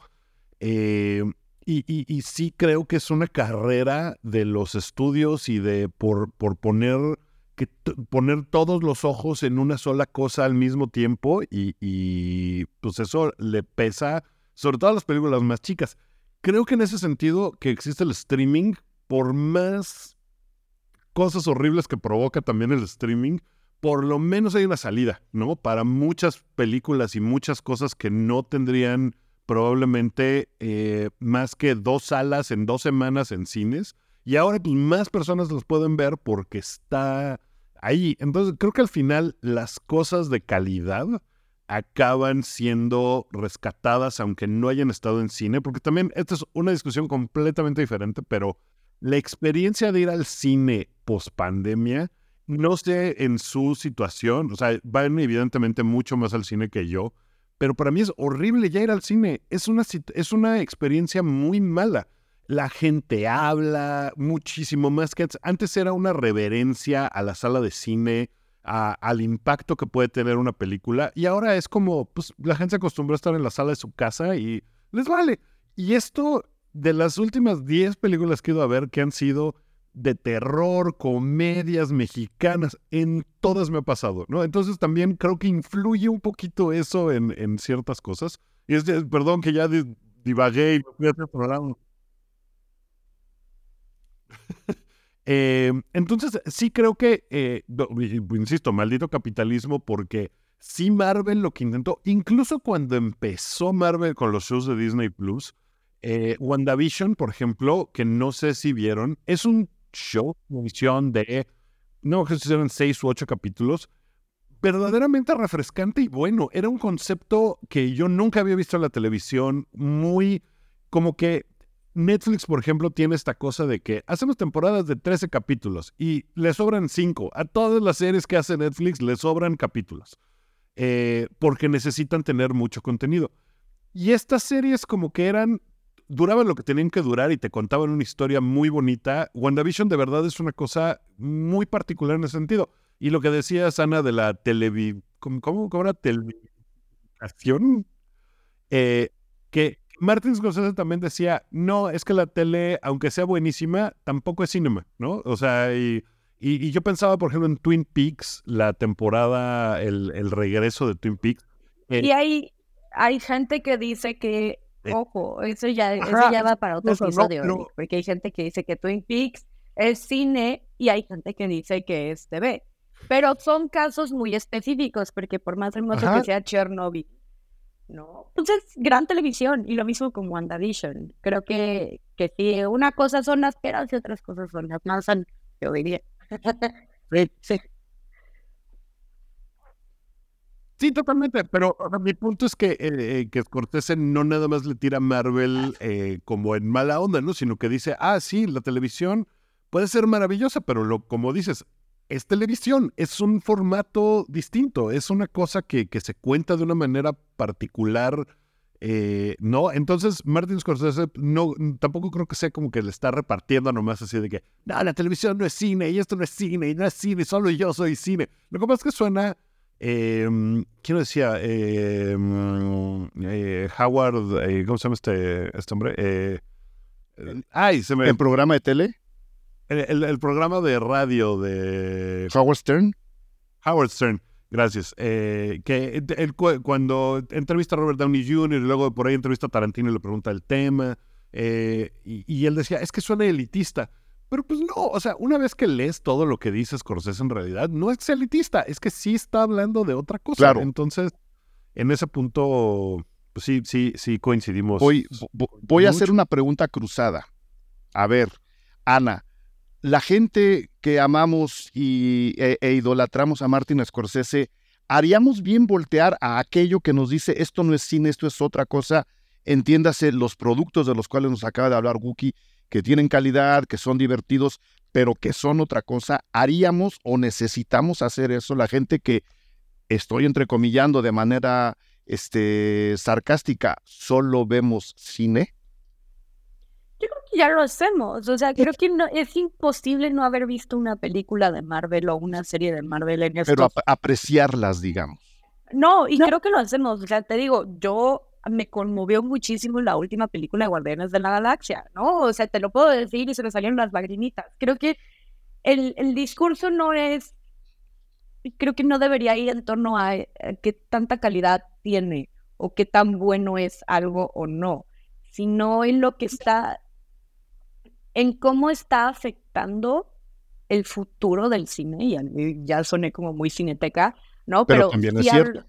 Y sí creo que es una carrera de los estudios y de por poner todos los ojos en una sola cosa al mismo tiempo. Y pues eso le pesa, sobre todo a las películas más chicas. Creo que en ese sentido que existe el streaming, por más cosas horribles que provoca también el streaming, por lo menos hay una salida, ¿no? Para muchas películas y muchas cosas que no tendrían probablemente más que 2 salas en 2 semanas en cines. Y ahora pues más personas las pueden ver porque está ahí. Entonces creo que al final las cosas de calidad acaban siendo rescatadas aunque no hayan estado en cine. Porque también esta es una discusión completamente diferente, pero la experiencia de ir al cine post-pandemia... No sé en su situación, o sea, van evidentemente mucho más al cine que yo, pero para mí es horrible ya ir al cine. Es una experiencia muy mala. La gente habla muchísimo más que antes. Antes era una reverencia a la sala de cine, al impacto que puede tener una película, y ahora es como, pues, la gente se acostumbró a estar en la sala de su casa y les vale. Y esto, de las últimas 10 películas que he ido a ver, que han sido... de terror, comedias mexicanas, en todas me ha pasado, ¿no? Entonces también creo que influye un poquito eso en ciertas cosas. Y perdón que ya divagué y me fui a hacer programa. Entonces sí creo que, insisto, maldito capitalismo, porque sí Marvel lo que intentó, incluso cuando empezó Marvel con los shows de Disney Plus, WandaVision, por ejemplo, que no sé si vieron, es un show, una visión de, no sé si eran 6 u 8 capítulos, verdaderamente refrescante y bueno. Era un concepto que yo nunca había visto en la televisión, muy como que Netflix, por ejemplo, tiene esta cosa de que hacemos temporadas de 13 capítulos y le sobran 5. A todas las series que hace Netflix le sobran capítulos, porque necesitan tener mucho contenido. Y estas series como que duraban lo que tenían que durar y te contaban una historia muy bonita. WandaVision de verdad es una cosa muy particular en ese sentido. Y lo que decías, Ana, de la ¿Cómo era? ¿Televisación? Que Martin Scorsese también decía, no, es que la tele, aunque sea buenísima, tampoco es cinema, ¿no? O sea, y yo pensaba, por ejemplo, en Twin Peaks, la temporada, el regreso de Twin Peaks. Y hay gente que dice que ojo, eso ya va para otro episodio, no. Porque hay gente que dice que Twin Peaks es cine y hay gente que dice que es TV. Pero son casos muy específicos, porque por más hermoso que sea Chernobyl, ¿no? Entonces, gran televisión, y lo mismo con WandaVision. Creo que sí, una cosa son las peras y otras cosas son las manzanas, yo diría. Sí. Sí, totalmente, pero mi punto es que Scorsese no nada más le tira a Marvel como en mala onda, ¿no? Sino que dice, sí, la televisión puede ser maravillosa, pero como dices, es televisión, es un formato distinto, es una cosa que se cuenta de una manera particular, ¿no? Entonces, Martin Scorsese no, tampoco creo que sea como que le está repartiendo nomás así de que, no, la televisión no es cine, y esto no es cine, y no es cine, solo yo soy cine. Lo que pasa es que suena, ¿quién lo decía? Howard, ¿cómo se llama este hombre? ¿El programa de tele? El programa de radio de... ¿Howard Stern? Howard Stern, gracias. Que él, cuando entrevista a Robert Downey Jr. y luego por ahí entrevista a Tarantino y le pregunta el tema, y él decía, es que suena elitista. Pero pues no, o sea, una vez que lees todo lo que dice Scorsese en realidad, no es elitista, es que sí está hablando de otra cosa. Claro. Entonces, en ese punto, pues sí coincidimos. Voy a hacer una pregunta cruzada. A ver, Ana, la gente que amamos e idolatramos a Martin Scorsese, ¿haríamos bien voltear a aquello que nos dice esto no es cine, esto es otra cosa? Entiéndase, los productos de los cuales nos acaba de hablar Wookie, que tienen calidad, que son divertidos, pero que son otra cosa. ¿Haríamos o necesitamos hacer eso? La gente que, estoy entrecomillando de manera sarcástica, ¿solo vemos cine? Yo creo que ya lo hacemos, o sea, creo que no, es imposible no haber visto una película de Marvel o una serie de Marvel en estos... Pero apreciarlas, digamos. No, y no. Creo que lo hacemos, o sea, te digo, yo me conmovió muchísimo la última película de Guardianes de la Galaxia, ¿no? O sea, te lo puedo decir y se me salieron las lagrimitas. Creo que el discurso no es, creo que no debería ir en torno a qué tanta calidad tiene o qué tan bueno es algo o no, sino en lo que está... en cómo está afectando el futuro del cine, y ya soné como muy cineteca, ¿no? Pero también es cierto.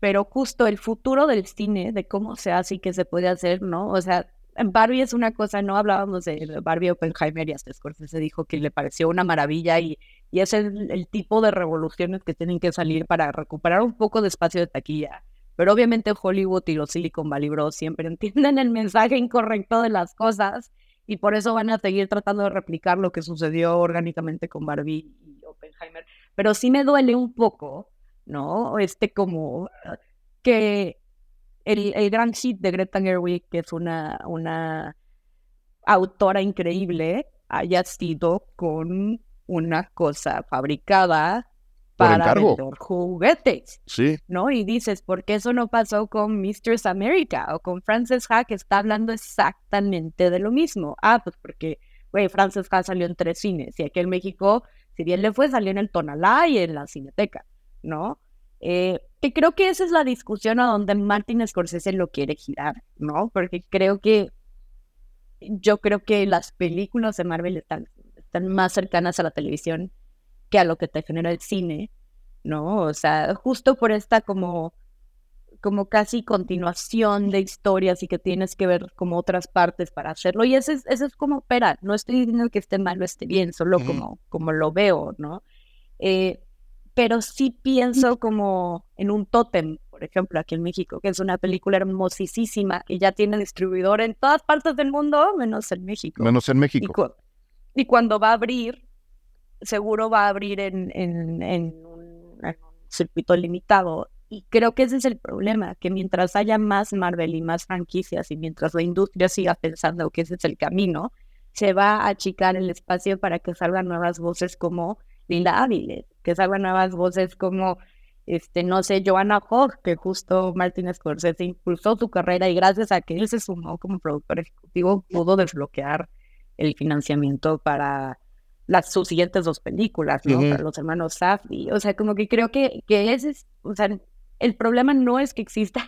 Pero justo el futuro del cine, de cómo se hace y qué se puede hacer, ¿no? O sea, Barbie es una cosa, no hablábamos de Barbie, Oppenheimer, y hasta Scorsese dijo que le pareció una maravilla, y ese es el tipo de revoluciones que tienen que salir para recuperar un poco de espacio de taquilla. Pero obviamente Hollywood y los Silicon Valley Bros siempre entienden el mensaje incorrecto de las cosas, y por eso van a seguir tratando de replicar lo que sucedió orgánicamente con Barbie y Oppenheimer. Pero sí me duele un poco, ¿no? Como que el gran hit de Greta Gerwig, que es una autora increíble, haya sido con una cosa fabricada para vender juguetes, sí, ¿no? Y dices, ¿por qué eso no pasó con Mistress America o con Frances Ha, que está hablando exactamente de lo mismo? Ah, pues porque, güey, Frances Ha salió en 3 cines, y aquí en México, si bien le fue, salió en el Tonalá y en la Cineteca, ¿no? Que creo que esa es la discusión a donde Martin Scorsese lo quiere girar, ¿no? Porque yo creo que las películas de Marvel están más cercanas a la televisión que a lo que te genera el cine, ¿no? O sea, justo por esta como casi continuación de historias y que tienes que ver como otras partes para hacerlo. Y eso es como opera. No estoy diciendo que esté mal o esté bien, solo como lo veo, ¿no? Pero sí pienso como en un Tótem, por ejemplo, aquí en México, que es una película hermosísima y ya tiene distribuidor en todas partes del mundo, menos en México. Y cuando va a abrir... seguro va a abrir en un circuito limitado, y creo que ese es el problema, que mientras haya más Marvel y más franquicias y mientras la industria siga pensando que ese es el camino, se va a achicar el espacio para que salgan nuevas voces como Linda Áviles, que salgan nuevas voces como no sé, Joanna Hogg, que justo Martin Scorsese impulsó su carrera y gracias a que él se sumó como productor ejecutivo pudo desbloquear el financiamiento para sus siguientes 2 películas, ¿no? Para los hermanos Safdie. O sea, como que creo que ese es, o sea, el problema no es que exista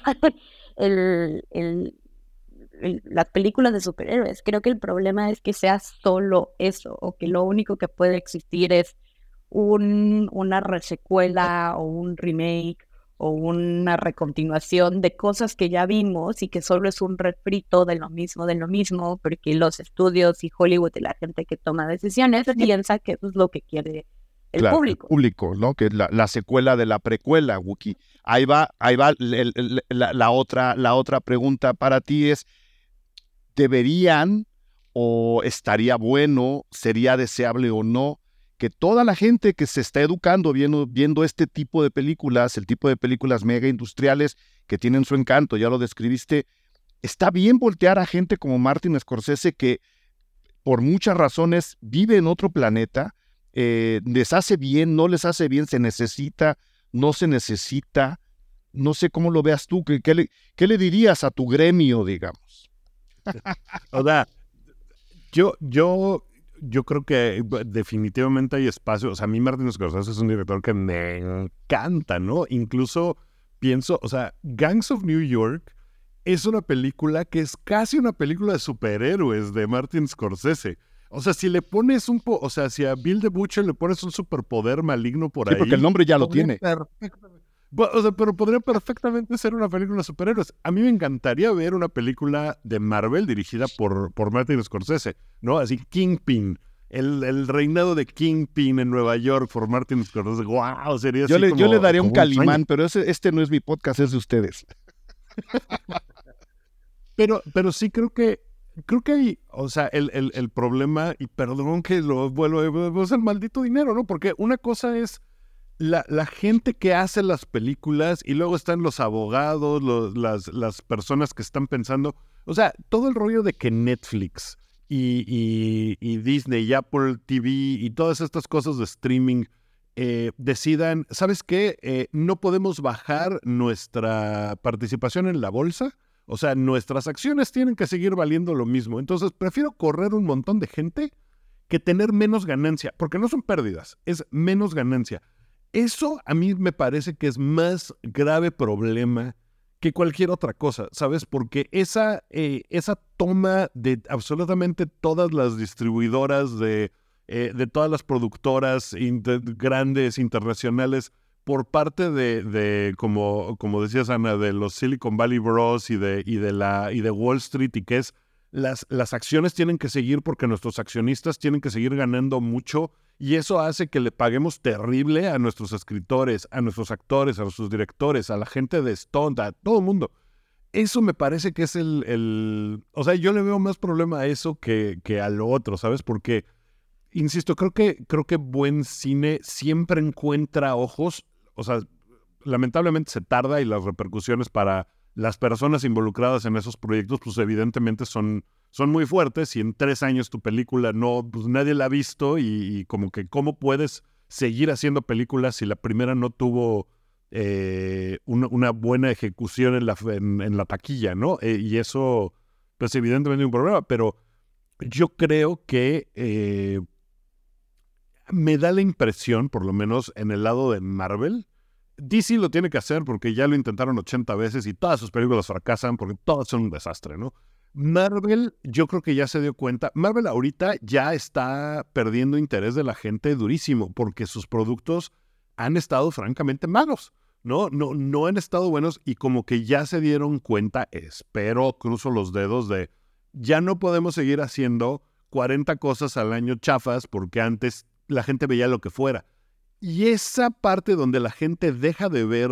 las películas de superhéroes. Creo que el problema es que sea solo eso, o que lo único que puede existir es una resecuela o un remake o una recontinuación de cosas que ya vimos y que solo es un refrito de lo mismo, porque los estudios y Hollywood y la gente que toma decisiones piensa que eso es lo que quiere el público, ¿no? Que es la secuela de la precuela, Wookie. Ahí va la otra pregunta para ti es, ¿deberían o estaría bueno, sería deseable o no que toda la gente que se está educando viendo este tipo de películas, el tipo de películas mega industriales que tienen su encanto, ya lo describiste, está bien voltear a gente como Martin Scorsese, que por muchas razones vive en otro planeta, les hace bien, no les hace bien, se necesita, no se necesita, no sé cómo lo veas tú, ¿qué le dirías a tu gremio, digamos? O sea, yo creo que definitivamente hay espacio. O sea, a mí Martin Scorsese es un director que me encanta, ¿no? Incluso pienso, o sea, Gangs of New York es una película que es casi una película de superhéroes de Martin Scorsese. O sea, si le pones si a Bill the Butcher le pones un superpoder maligno por ahí. Sí, porque el nombre ya lo tiene. O sea, pero podría perfectamente ser una película de superhéroes. A mí me encantaría ver una película de Marvel dirigida por Martin Scorsese, ¿no? Así, Kingpin. El reinado de Kingpin en Nueva York por Martin Scorsese. ¡Wow! Sería así como... Yo le daría un Calimán, pero este no es mi podcast, es de ustedes. Pero sí creo que hay, o sea, el problema, y perdón que lo vuelvo, es el maldito dinero, ¿no? Porque una cosa es la gente que hace las películas y luego están los abogados, las personas que están pensando, o sea, todo el rollo de que Netflix y Disney y Apple TV y todas estas cosas de streaming decidan, ¿sabes qué? No podemos bajar nuestra participación en la bolsa. O sea, nuestras acciones tienen que seguir valiendo lo mismo. Entonces, prefiero correr un montón de gente que tener menos ganancia, porque no son pérdidas, es menos ganancia. Eso a mí me parece que es más grave problema que cualquier otra cosa, ¿sabes? Porque esa toma de absolutamente todas las distribuidoras, de todas las productoras grandes, internacionales, por parte de como decías, Ana, de los Silicon Valley Bros y de Wall Street, y que es las acciones tienen que seguir porque nuestros accionistas tienen que seguir ganando mucho, y eso hace que le paguemos terrible a nuestros escritores, a nuestros actores, a nuestros directores, a la gente de stunt, a todo el mundo. Eso me parece que es o sea, yo le veo más problema a eso que a lo otro, ¿sabes? Porque, insisto, creo que buen cine siempre encuentra ojos. O sea, lamentablemente se tarda, y las repercusiones para las personas involucradas en esos proyectos, pues evidentemente son muy fuertes, y en 3 años tu película no, pues nadie la ha visto, y como que cómo puedes seguir haciendo películas si la primera no tuvo una buena ejecución en la taquilla, ¿no? Y eso, pues evidentemente es un problema, pero yo creo que... me da la impresión, por lo menos en el lado de Marvel, DC lo tiene que hacer porque ya lo intentaron 80 veces y todas sus películas fracasan porque todas son un desastre, ¿no? Marvel, yo creo que ya se dio cuenta. Marvel ahorita ya está perdiendo interés de la gente durísimo porque sus productos han estado francamente malos, ¿no? No han estado buenos, y como que ya se dieron cuenta, espero, cruzo los dedos, de ya no podemos seguir haciendo 40 cosas al año chafas porque antes... la gente veía lo que fuera. Y esa parte donde la gente deja de ver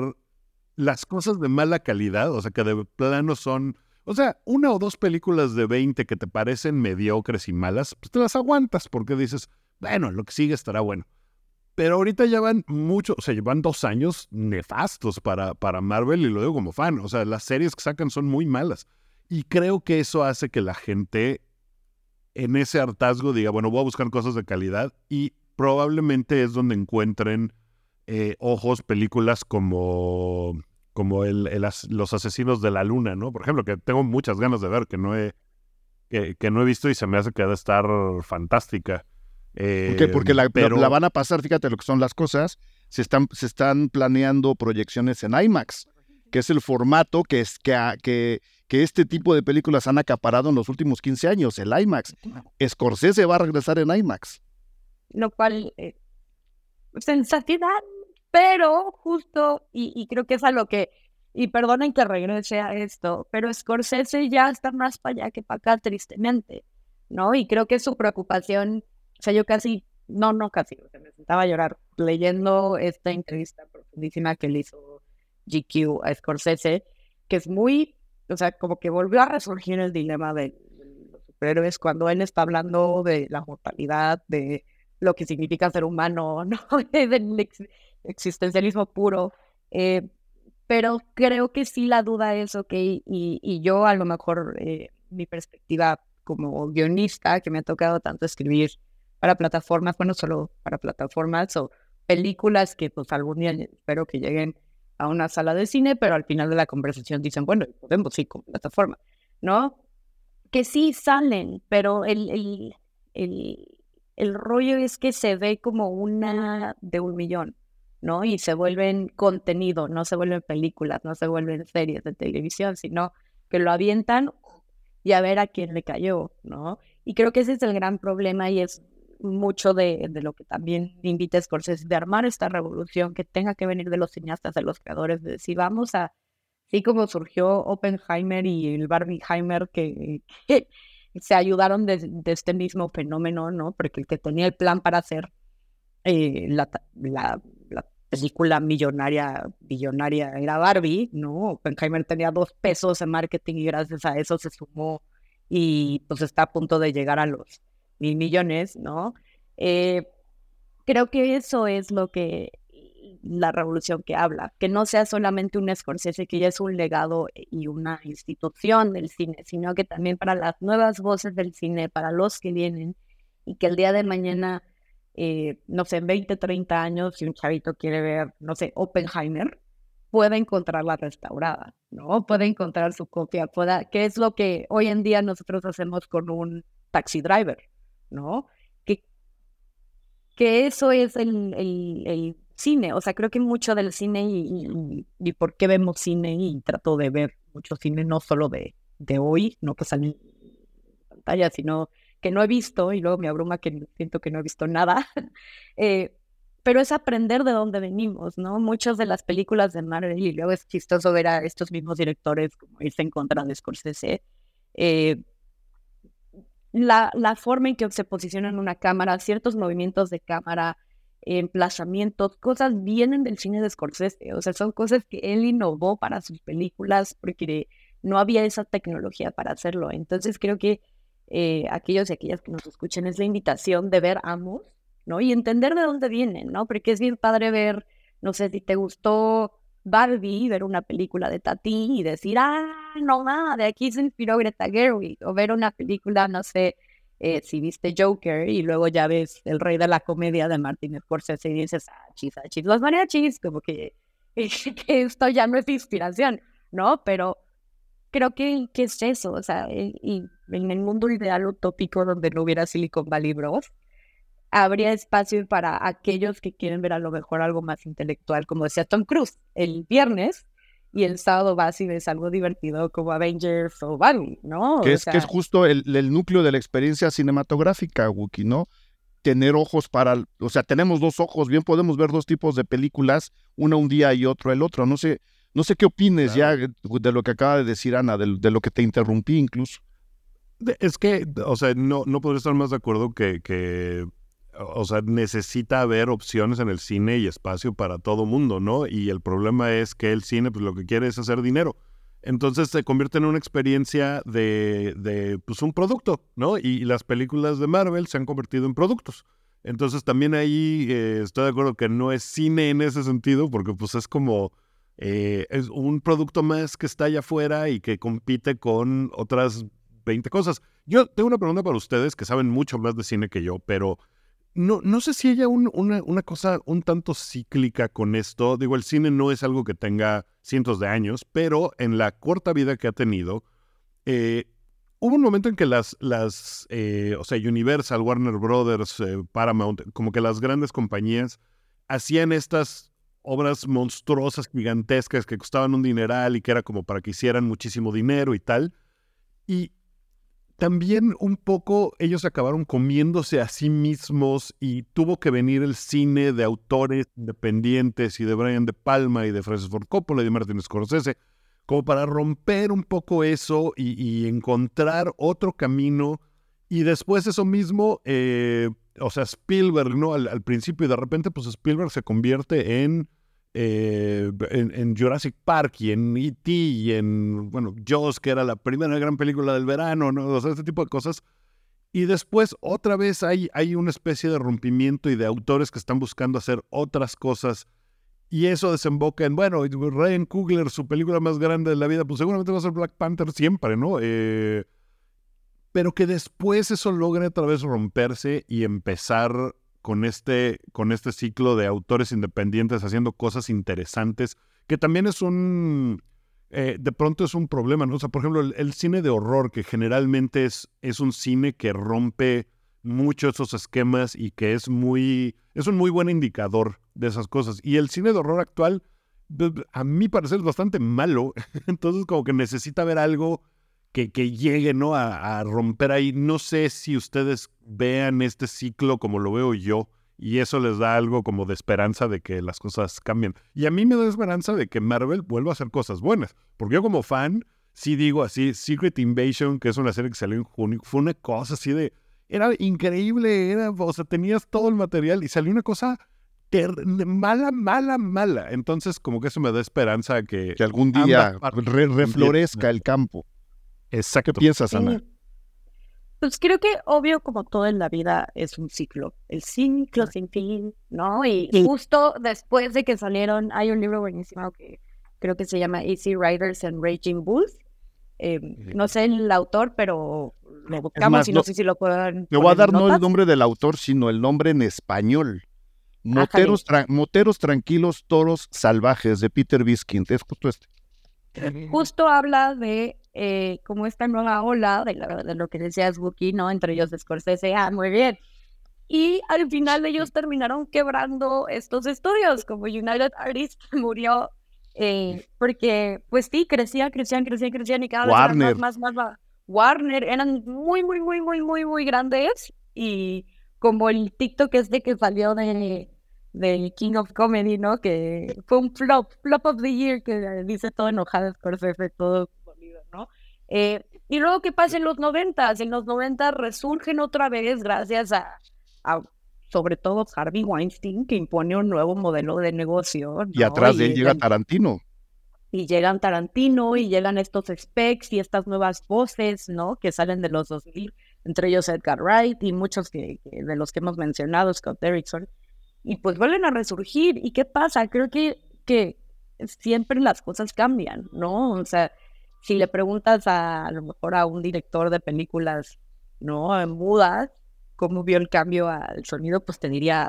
las cosas de mala calidad, o sea, que de plano son... O sea, 1 o 2 películas de 20 que te parecen mediocres y malas, pues te las aguantas porque dices, bueno, lo que sigue estará bueno. Pero ahorita ya van mucho, o sea, llevan 2 años nefastos para Marvel, y lo digo como fan. O sea, las series que sacan son muy malas. Y creo que eso hace que la gente en ese hartazgo diga, bueno, voy a buscar cosas de calidad, y probablemente es donde encuentren ojos películas como Los asesinos de la luna, ¿no? Por ejemplo, que tengo muchas ganas de ver, que no he visto, y se me hace que ha de estar fantástica. Porque la van a pasar, fíjate lo que son las cosas, se están planeando proyecciones en IMAX, que es el formato que este tipo de películas han acaparado en los últimos 15 años, el IMAX. Scorsese va a regresar en IMAX. Lo cual, sensacional, pero justo, y creo que es a lo que, y perdonen que regrese a esto, pero Scorsese ya está más para allá que para acá, tristemente, ¿no? Y creo que su preocupación, o sea, yo casi, o sea, me sentaba a llorar leyendo esta entrevista profundísima que le hizo GQ a Scorsese, que es muy, o sea, como que volvió a resurgir el dilema de los superhéroes cuando él está hablando de la mortalidad, de lo que significa ser humano, ¿no? Es el existencialismo puro. Pero creo que sí la duda es, ok, y yo a lo mejor mi perspectiva como guionista, que me ha tocado tanto escribir para plataformas, bueno, solo para plataformas o películas que pues algún día espero que lleguen a una sala de cine, pero al final de la conversación dicen, bueno, podemos ir con plataforma, ¿no? Que sí salen, pero el rollo es que se ve como una de un millón, ¿no? Y se vuelven contenido, no se vuelven películas, no se vuelven series de televisión, sino que lo avientan y a ver a quién le cayó, ¿no? Y creo que ese es el gran problema y es mucho de lo que también invita a Scorsese, de armar esta revolución que tenga que venir de los cineastas, de los creadores, de si vamos a, así como surgió Oppenheimer y el Barbieheimer que se ayudaron de este mismo fenómeno, ¿no? Porque el que tenía el plan para hacer la película billonaria era Barbie, ¿no? Oppenheimer tenía $2 en marketing y gracias a eso se sumó y pues está a punto de llegar a los 1,000 millones, ¿no? Creo que eso es lo que la revolución que habla, que no sea solamente un Scorsese que ya es un legado y una institución del cine, sino que también para las nuevas voces del cine, para los que vienen, y que el día de mañana, no sé, en 20, 30 años, si un chavito quiere ver, no sé, Oppenheimer, puede encontrarla restaurada, ¿no? Puede encontrar su copia, que es lo que hoy en día nosotros hacemos con un Taxi Driver, ¿no? Que eso es el cine, o sea, creo que mucho del cine y por qué vemos cine, y trato de ver mucho cine, no solo de hoy, no que sale en pantalla, sino que no he visto, y luego me abruma que siento que no he visto nada, pero es aprender de dónde venimos, ¿no? Muchas de las películas de Marvel, y luego es chistoso ver a estos mismos directores como irse en contra de Scorsese, la forma en que se posiciona en una cámara, ciertos movimientos de cámara, emplazamientos, cosas vienen del cine de Scorsese, o sea, son cosas que él innovó para sus películas porque no había esa tecnología para hacerlo. Entonces creo que aquellos y aquellas que nos escuchen, es la invitación de ver ambos, ¿no? Y entender de dónde vienen, ¿no? Porque es bien padre ver, no sé, si te gustó Barbie, ver una película de Tati y decir, no, nada, de aquí se inspiró Greta Gerwig, o ver una película, no sé, si viste Joker y luego ya ves El Rey de la Comedia de Martin Scorsese y dices, chis, los mariachis, como que esto ya no es inspiración, ¿no? Pero creo que es eso, o sea, y en el mundo ideal utópico donde no hubiera Silicon Valley Bros, habría espacio para aquellos que quieren ver a lo mejor algo más intelectual, como decía Tom Cruise el viernes, y el sábado vas y ves algo divertido como Avengers o Barbie, ¿no? Que es justo el núcleo de la experiencia cinematográfica, Wookie, ¿no? Tener ojos para... O sea, tenemos dos ojos, bien podemos ver dos tipos de películas, una un día y otro el otro. No sé qué opines claro. Ya de lo que acaba de decir Ana, de lo que te interrumpí incluso. Es que, o sea, no podría estar más de acuerdo que... O sea, necesita haber opciones en el cine y espacio para todo mundo, ¿no? Y el problema es que el cine, pues lo que quiere es hacer dinero. Entonces se convierte en una experiencia de pues un producto, ¿no? Y las películas de Marvel se han convertido en productos. Entonces también ahí estoy de acuerdo que no es cine en ese sentido, porque pues es como... es un producto más que está allá afuera y que compite con otras 20 cosas. Yo tengo una pregunta para ustedes que saben mucho más de cine que yo, pero... No sé si haya una cosa un tanto cíclica con esto. Digo, el cine no es algo que tenga cientos de años, pero en la corta vida que ha tenido, hubo un momento en que las Universal, Warner Brothers, Paramount, como que las grandes compañías hacían estas obras monstruosas, gigantescas, que costaban un dineral y que era como para que hicieran muchísimo dinero y tal. Y... también un poco ellos acabaron comiéndose a sí mismos y tuvo que venir el cine de autores independientes y de Brian de Palma y de Francis Ford Coppola y de Martin Scorsese como para romper un poco eso y encontrar otro camino. Y después eso mismo, Spielberg, ¿no? Al principio, y de repente pues Spielberg se convierte en Jurassic Park y en E.T. y en Jaws, que era la primera gran película del verano, ¿no? O sea, este tipo de cosas. Y después otra vez hay una especie de rompimiento y de autores que están buscando hacer otras cosas. Y eso desemboca en, bueno, Ryan Coogler, su película más grande de la vida, pues seguramente va a ser Black Panther siempre, ¿no? Pero que después eso logre otra vez romperse y empezar con este ciclo de autores independientes haciendo cosas interesantes, que también es un... de pronto es un problema, ¿no? O sea, por ejemplo, el cine de horror, que generalmente es un cine que rompe mucho esos esquemas y que es un muy buen indicador de esas cosas. Y el cine de horror actual, a mi parecer, es bastante malo. Entonces, como que necesita ver algo que llegue, ¿no? A romper ahí. No sé si ustedes vean este ciclo como lo veo yo, y eso les da algo como de esperanza de que las cosas cambien. Y a mí me da esperanza de que Marvel vuelva a hacer cosas buenas, porque yo como fan, sí digo así, Secret Invasion, que es una serie que salió en junio, fue una cosa así de... Era increíble, o sea, tenías todo el material y salió una cosa mala. Entonces, como que eso me da esperanza que algún día reflorezca el campo. Exacto. ¿Qué piensas, Ana? Sí. Pues creo que, obvio, como todo en la vida, es un ciclo. El ciclo sin fin, ¿no? Y justo después de que salieron, hay un libro buenísimo que creo que se llama Easy Riders and Raging Bull. No sé el autor, pero lo buscamos, más, y no sé si lo pueden... Te voy a dar no el nombre del autor, sino el nombre en español. Moteros Tranquilos, Toros Salvajes, de Peter Biskind. Es justo este. Justo habla de como esta nueva ola, de lo que decías, Wookie, ¿no? Entre ellos de Scorsese, muy bien. Y al final ellos terminaron quebrando estos estudios, como United Artists murió, porque pues sí, crecían y cada Warner. Vez eran más. Warner, eran muy grandes, y como el TikTok que salió del King of Comedy, ¿no? Que fue un flop of the year, que dice todo enojado, Scorsese, todo bonito, ¿no? Y luego, ¿qué pasa en los 90? En los 90 resurgen otra vez gracias a sobre todo Harvey Weinstein, que impone un nuevo modelo de negocio, ¿no? Y atrás de él llega Tarantino. Y llegan Tarantino, y llegan estos specs y estas nuevas voces, ¿no? Que salen de los 2000, entre ellos Edgar Wright y muchos que de los que hemos mencionado, Scott Derrickson. Y pues vuelven a resurgir. ¿Y qué pasa? Creo que siempre las cosas cambian, ¿no? O sea, si le preguntas a lo mejor a un director de películas, ¿no? En mudas, ¿cómo vio el cambio al sonido? Pues te diría,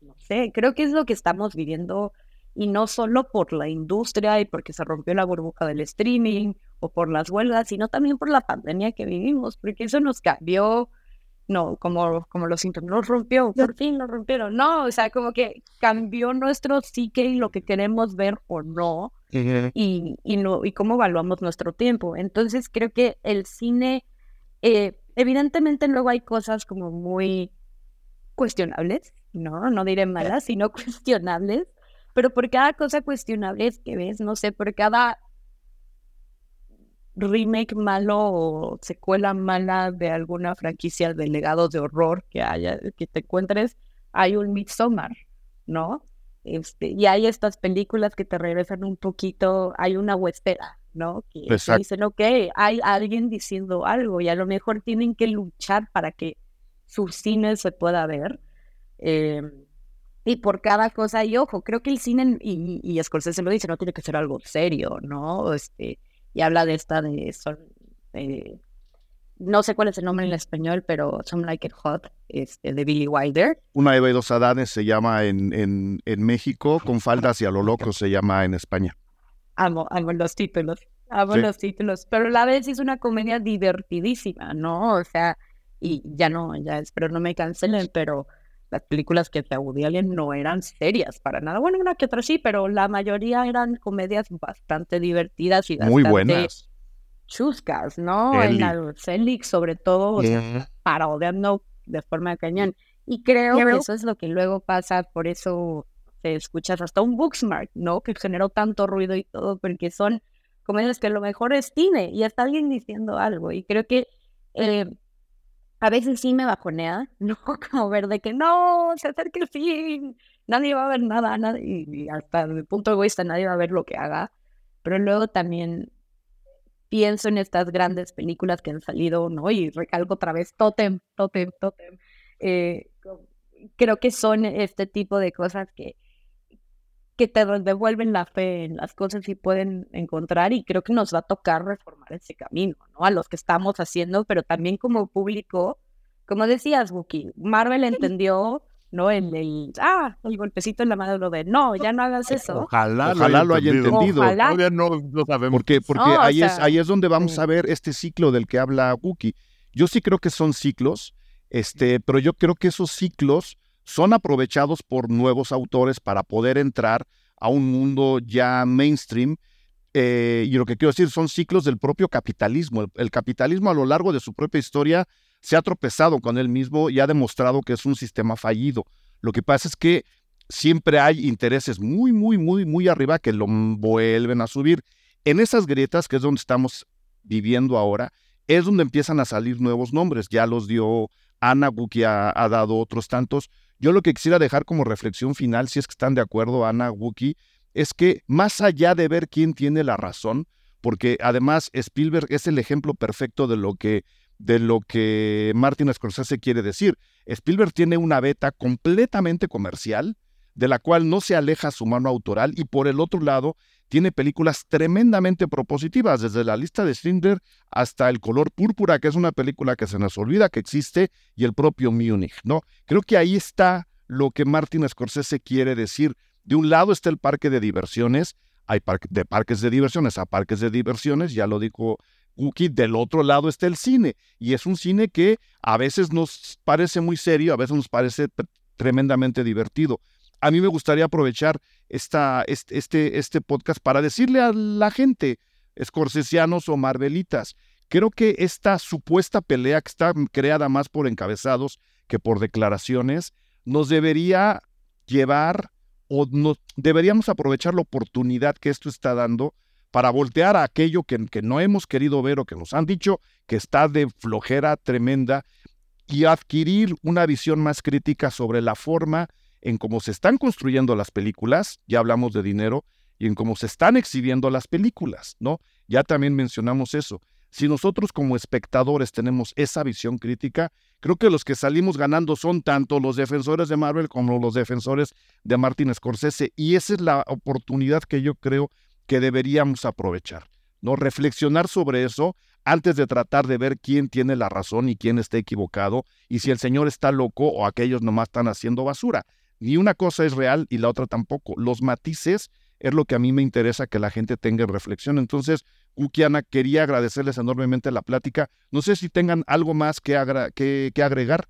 no sé, creo que es lo que estamos viviendo. Y no solo por la industria y porque se rompió la burbuja del streaming o por las huelgas, sino también por la pandemia que vivimos, porque eso nos cambió, no, como los síntomas, nos rompió, por fin nos rompieron, no, o sea, como que cambió nuestro psique y lo que queremos ver o no, y cómo evaluamos nuestro tiempo. Entonces creo que el cine, evidentemente luego hay cosas como muy cuestionables, no diré malas, sino cuestionables. Pero por cada cosa cuestionable que ves, no sé, por cada remake malo o secuela mala de alguna franquicia de legados de horror que te encuentres, hay un Midsommar, ¿no? Y hay estas películas que te regresan un poquito, hay una huespera, ¿no? Que dicen, ok, hay alguien diciendo algo, y a lo mejor tienen que luchar para que su cine se pueda ver. Y por cada cosa, y ojo, creo que el cine, y Scorsese lo dice, no tiene que ser algo serio, ¿no? Y habla de esta no sé cuál es el nombre en español, pero Some Like It Hot, de Billy Wilder. Una Eva y dos Adanes se llama en México, Con Falda hacia lo loco se llama en España. Amo los títulos, los títulos, pero a la vez es una comedia divertidísima, ¿no? O sea, y ya espero no me cancelen, pero... Las películas que te audían no eran serias para nada. Bueno, una que otra sí, pero la mayoría eran comedias bastante divertidas y bastante... Muy buenas. Chuscas, ¿no? En la Celic, sobre todo, parodiando de forma cañón. Y creo que eso es lo que luego pasa, por eso te escuchas hasta un Booksmart, ¿no? Que generó tanto ruido y todo, porque son comedias que a lo mejor es cine y hasta alguien diciendo algo. Y creo que... a veces sí me bajonea, ¿no? Como ver de que no, se acerca el fin, nadie va a ver nada, y hasta mi punto de vista nadie va a ver lo que haga, pero luego también pienso en estas grandes películas que han salido, ¿no? Y recalco otra vez, Tótem. Creo que son este tipo de cosas que te devuelven la fe en las cosas y pueden encontrar, y creo que nos va a tocar reformar ese camino, ¿no? A los que estamos haciendo, pero también como público, como decías, Wookie, Marvel entendió, ¿no? El golpecito en la mano de no, ya no hagas eso. Ojalá lo haya entendido. Ojalá. Todavía no sabemos. Porque ahí es donde vamos a ver este ciclo del que habla Wookie. Yo sí creo que son ciclos, pero yo creo que esos ciclos son aprovechados por nuevos autores para poder entrar a un mundo ya mainstream. Y lo que quiero decir son ciclos del propio capitalismo. El capitalismo a lo largo de su propia historia se ha tropezado con él mismo y ha demostrado que es un sistema fallido. Lo que pasa es que siempre hay intereses muy, muy, muy, muy arriba que lo vuelven a subir. En esas grietas, que es donde estamos viviendo ahora, es donde empiezan a salir nuevos nombres. Ya los dio Ana, Wookie ha dado otros tantos. Yo lo que quisiera dejar como reflexión final, si es que están de acuerdo, Ana, Wookie, es que más allá de ver quién tiene la razón, porque además Spielberg es el ejemplo perfecto de lo que Martin Scorsese quiere decir. Spielberg tiene una beta completamente comercial, de la cual no se aleja su mano autoral, y por el otro lado, tiene películas tremendamente propositivas, desde La lista de Schindler hasta El color púrpura, que es una película que se nos olvida que existe, y el propio Múnich, ¿no? Creo que ahí está lo que Martin Scorsese quiere decir. De un lado está el parque de diversiones, hay de parques de diversiones a parques de diversiones, ya lo dijo Wookie, del otro lado está el cine, y es un cine que a veces nos parece muy serio, a veces nos parece tremendamente divertido. A mí me gustaría aprovechar este podcast para decirle a la gente, scorsesianos o marvelitas, creo que esta supuesta pelea que está creada más por encabezados que por declaraciones, nos debería llevar, o deberíamos aprovechar la oportunidad que esto está dando para voltear a aquello que no hemos querido ver o que nos han dicho que está de flojera tremenda, y adquirir una visión más crítica sobre la forma en cómo se están construyendo las películas, ya hablamos de dinero, y en cómo se están exhibiendo las películas, ¿no? Ya también mencionamos eso. Si nosotros como espectadores tenemos esa visión crítica, creo que los que salimos ganando son tanto los defensores de Marvel como los defensores de Martin Scorsese, y esa es la oportunidad que yo creo que deberíamos aprovechar, ¿no? Reflexionar sobre eso antes de tratar de ver quién tiene la razón y quién está equivocado, y si el señor está loco o aquellos nomás están haciendo basura. Ni una cosa es real y la otra tampoco. Los matices es lo que a mí me interesa que la gente tenga en reflexión. Entonces, Wookie, Ana, quería agradecerles enormemente la plática. No sé si tengan algo más que agregar.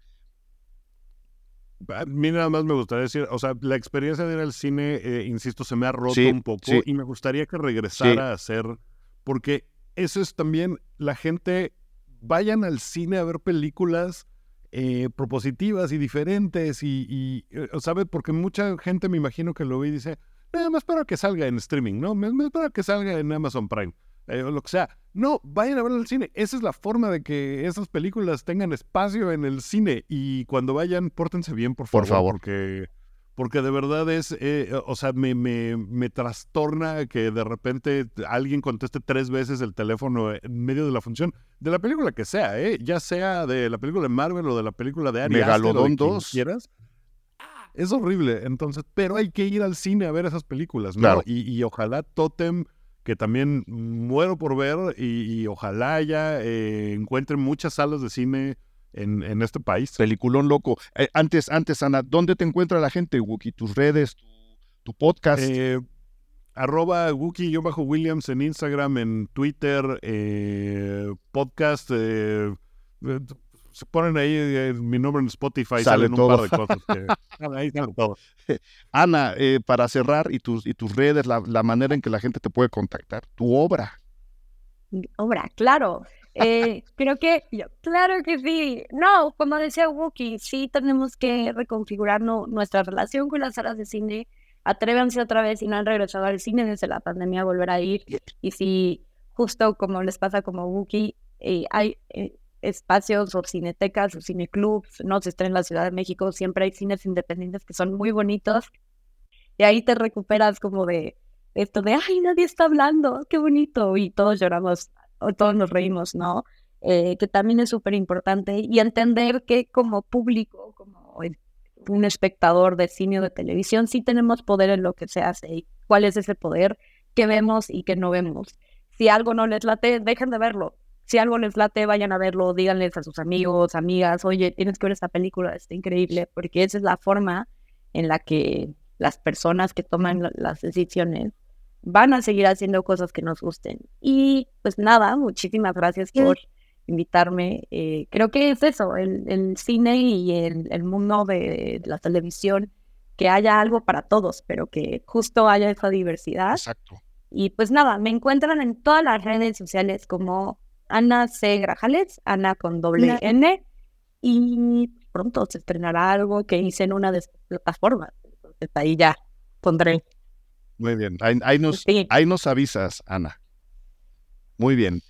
A mí nada más me gustaría decir, o sea, la experiencia de ir al cine, insisto, se me ha roto un poco y me gustaría que regresara a hacer, porque eso es también, la gente, vayan al cine a ver películas propositivas y diferentes y ¿sabe? Porque mucha gente me imagino que lo ve y dice, nada más para que salga en streaming, ¿no? Más para que salga en Amazon Prime, o lo que sea. No, vayan a verlo al cine. Esa es la forma de que esas películas tengan espacio en el cine. Y cuando vayan, pórtense bien, por favor. Porque de verdad es, o sea, me trastorna que de repente alguien conteste 3 veces el teléfono en medio de la función, de la película que sea, ya sea de la película de Marvel o de la película de Ari Aster o de quien quieras. Es horrible. Entonces, pero hay que ir al cine a ver esas películas, ¿no? Claro. Y ojalá Tótem, que también muero por ver, y ojalá ya encuentren muchas salas de cine en este país. Peliculón loco. Antes, Ana, ¿dónde te encuentra la gente, Wookie? ¿Tus redes? ¿Tu podcast? @ Wookie_Williams en Instagram, en Twitter, podcast. Se ponen ahí mi nombre en Spotify, salen todo. Un par de cosas. Ahí sale todo. Ana, para cerrar, y tus redes, la manera en que la gente te puede contactar, tu obra. Obra, claro. Claro que sí. No, como decía Wookie, sí tenemos que reconfigurar nuestra relación con las salas de cine. Atrévanse otra vez, si no han regresado al cine desde la pandemia, a volver a ir. Y si justo como les pasa como Wookie, hay espacios o cinetecas o cineclubs, no se está en la Ciudad de México, siempre hay cines independientes que son muy bonitos. Y ahí te recuperas como de esto de, ay, nadie está hablando, qué bonito. Y todos lloramos todos nos reímos, ¿no? Que también es súper importante, y entender que como público, como un espectador de cine o de televisión, sí tenemos poder en lo que se hace, y cuál es ese poder que vemos y que no vemos. Si algo no les late, dejen de verlo. Si algo les late, vayan a verlo, díganles a sus amigos, amigas, oye, tienes que ver esta película, está increíble, porque esa es la forma en la que las personas que toman las decisiones van a seguir haciendo cosas que nos gusten. Y pues nada, muchísimas gracias por invitarme. Creo que es eso, el cine y el mundo de la televisión, que haya algo para todos, pero que justo haya esa diversidad. Exacto. Y pues nada, me encuentran en todas las redes sociales como Ana C. Grajales, Ana con doble N, y pronto se estrenará algo que hice en una de estas plataformas. Entonces ahí ya pondré. Muy bien, ahí nos avisas, Ana. Muy bien.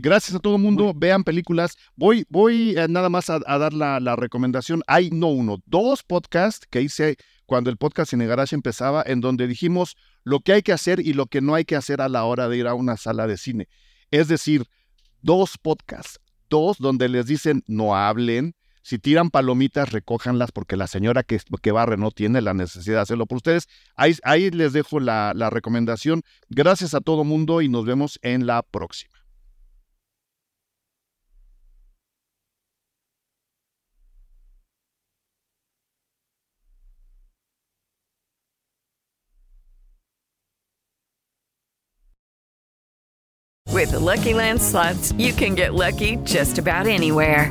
Gracias a todo el mundo, vean películas. Voy nada más a dar la recomendación. Hay no uno, dos podcasts que hice cuando el podcast Cine Garage empezaba, en donde dijimos lo que hay que hacer y lo que no hay que hacer a la hora de ir a una sala de cine. Es decir, dos podcasts, dos donde les dicen no hablen, si tiran palomitas recójanlas porque la señora que barre no tiene la necesidad de hacerlo por ustedes. Ahí les dejo la recomendación. Gracias a todo mundo y nos vemos en la próxima. With the Lucky Land Slots, you can get lucky just about anywhere.